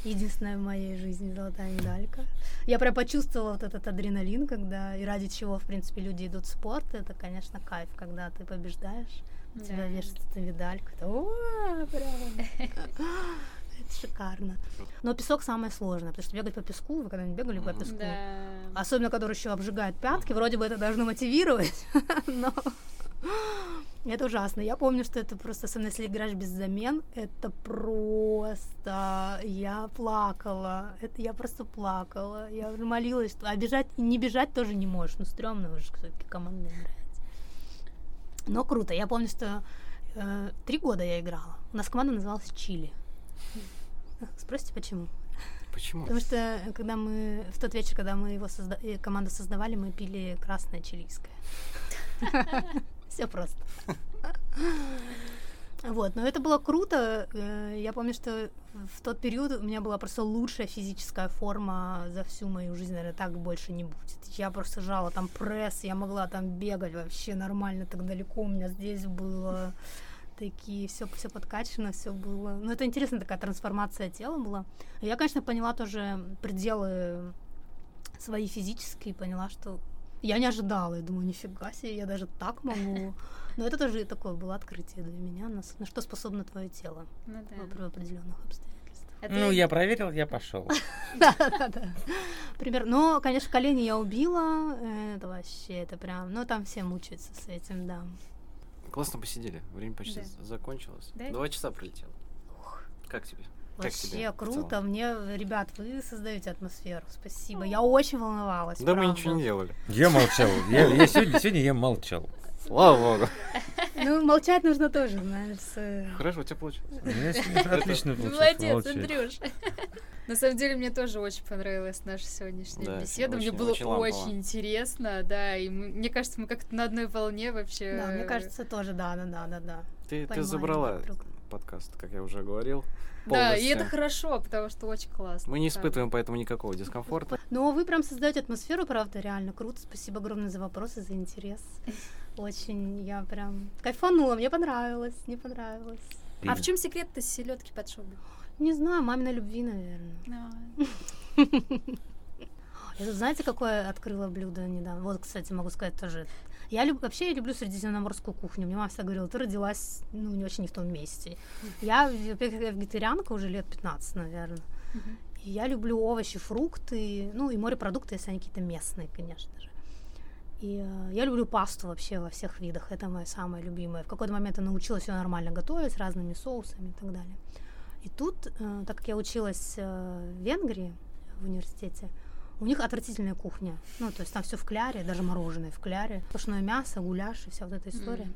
Единственная в моей жизни золотая медалька. Я прям почувствовала вот этот адреналин, когда и ради чего, в принципе, люди идут в спорт. Это, конечно, кайф, когда ты побеждаешь, у тебя да. вешается эта медалька. О, прям. Это шикарно. Но песок самое сложное, потому что бегать по песку, вы когда-нибудь бегали по песку? Да. Особенно, который еще обжигает пятки, вроде бы это должно мотивировать, но... Это ужасно. Я помню, что это просто, особенно если играешь без замен, это просто... Я плакала. Это я просто плакала. Я молилась, что... А бежать... Не бежать тоже не можешь. Ну, стрёмно, вы же всё-таки командная играете. Но круто. Я помню, что 3 года я играла. У нас команда называлась «Чили». Спросите, почему? Почему? Потому что когда мы... В тот вечер, когда мы его команду создавали, мы пили красное чилийское. Все просто. Вот, но это было круто. Я помню, что в тот период у меня была просто лучшая физическая форма за всю мою жизнь, наверное, так больше не будет. Я просто жала там пресс, я могла там бегать вообще нормально, так далеко у меня здесь было такие, все подкачано, все было. Ну, это интересная такая трансформация тела была. Я, конечно, поняла тоже пределы свои физические, поняла, что я не ожидала, я думаю, нифига себе, я даже так могу. Но это тоже такое было открытие для меня, на что способно твое тело при определенных обстоятельствах. Ну, я проверил, я пошел. Да. Примерно. Но, конечно, колени я убила, это вообще, это прям, ну, там все мучаются с этим, да. Классно посидели, время почти закончилось. 2 часа пролетело. Как тебе? Вообще круто, мне, ребят, вы создаете атмосферу, спасибо, я очень волновалась. Да правда. Мы ничего не делали. Я молчал, я сегодня я молчал. Слава Богу. Ну, молчать нужно тоже, знаешь. Хорошо, у тебя получилось. Отлично получилось. Молодец, Андрюш. На самом деле, мне тоже очень понравилась наша сегодняшняя беседа. Мне было очень интересно, да, и мне кажется, мы как-то на одной волне вообще. Да, мне кажется, тоже, да. Ты забрала подкаст, как я уже говорил. Полностью. Да, и это хорошо, потому что очень классно. Мы не испытываем поэтому никакого дискомфорта. Но вы прям создаете атмосферу, правда, реально круто. Спасибо огромное за вопросы, за интерес. Очень, я прям кайфанула, мне понравилось. А в чем секрет-то селедки под шубой? Не знаю, маминой любви, наверное. Я тут, знаете, какое открыла блюдо недавно? Вот, кстати, могу сказать тоже. Вообще я люблю средиземноморскую кухню. Мне мама всегда говорила, ты родилась, ну, не очень не в том месте. Я вегетарианка уже лет 15, наверное. Mm-hmm. И я люблю овощи, фрукты, ну, и морепродукты, если они какие-то местные, конечно же. И я люблю пасту вообще во всех видах. Это моя самая любимая. В какой-то момент я научилась ее нормально готовить с разными соусами и так далее. И тут, так как я училась в Венгрии в университете, у них отвратительная кухня. Ну, то есть там все в кляре, даже мороженое в кляре. Сплошное мясо, гуляш и вся вот эта история.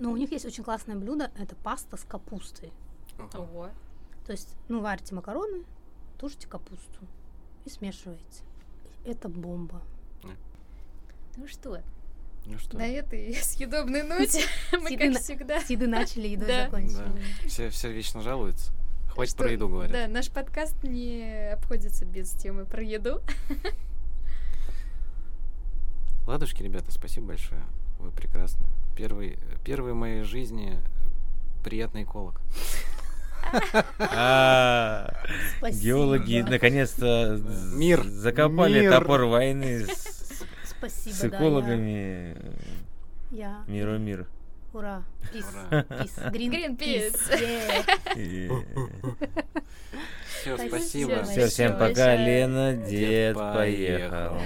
Но у них есть очень классное блюдо. Это паста с капустой. Ого. То есть, ну, варите макароны, тушите капусту и смешиваете. Это бомба. Ну что? На этой съедобной ноте мы, как всегда... С еды начали, едой закончили. Все вечно жалуются. Хватит про еду говорить. Да, наш подкаст не обходится без темы про еду. Ладушки, ребята, спасибо большое. Вы прекрасны. Первый в моей жизни приятный эколог. Геологи наконец-то закопали топор войны с экологами. Миро мир. Ура! Greenpeace! Все, спасибо. Всем пока, Лена Дед поехал.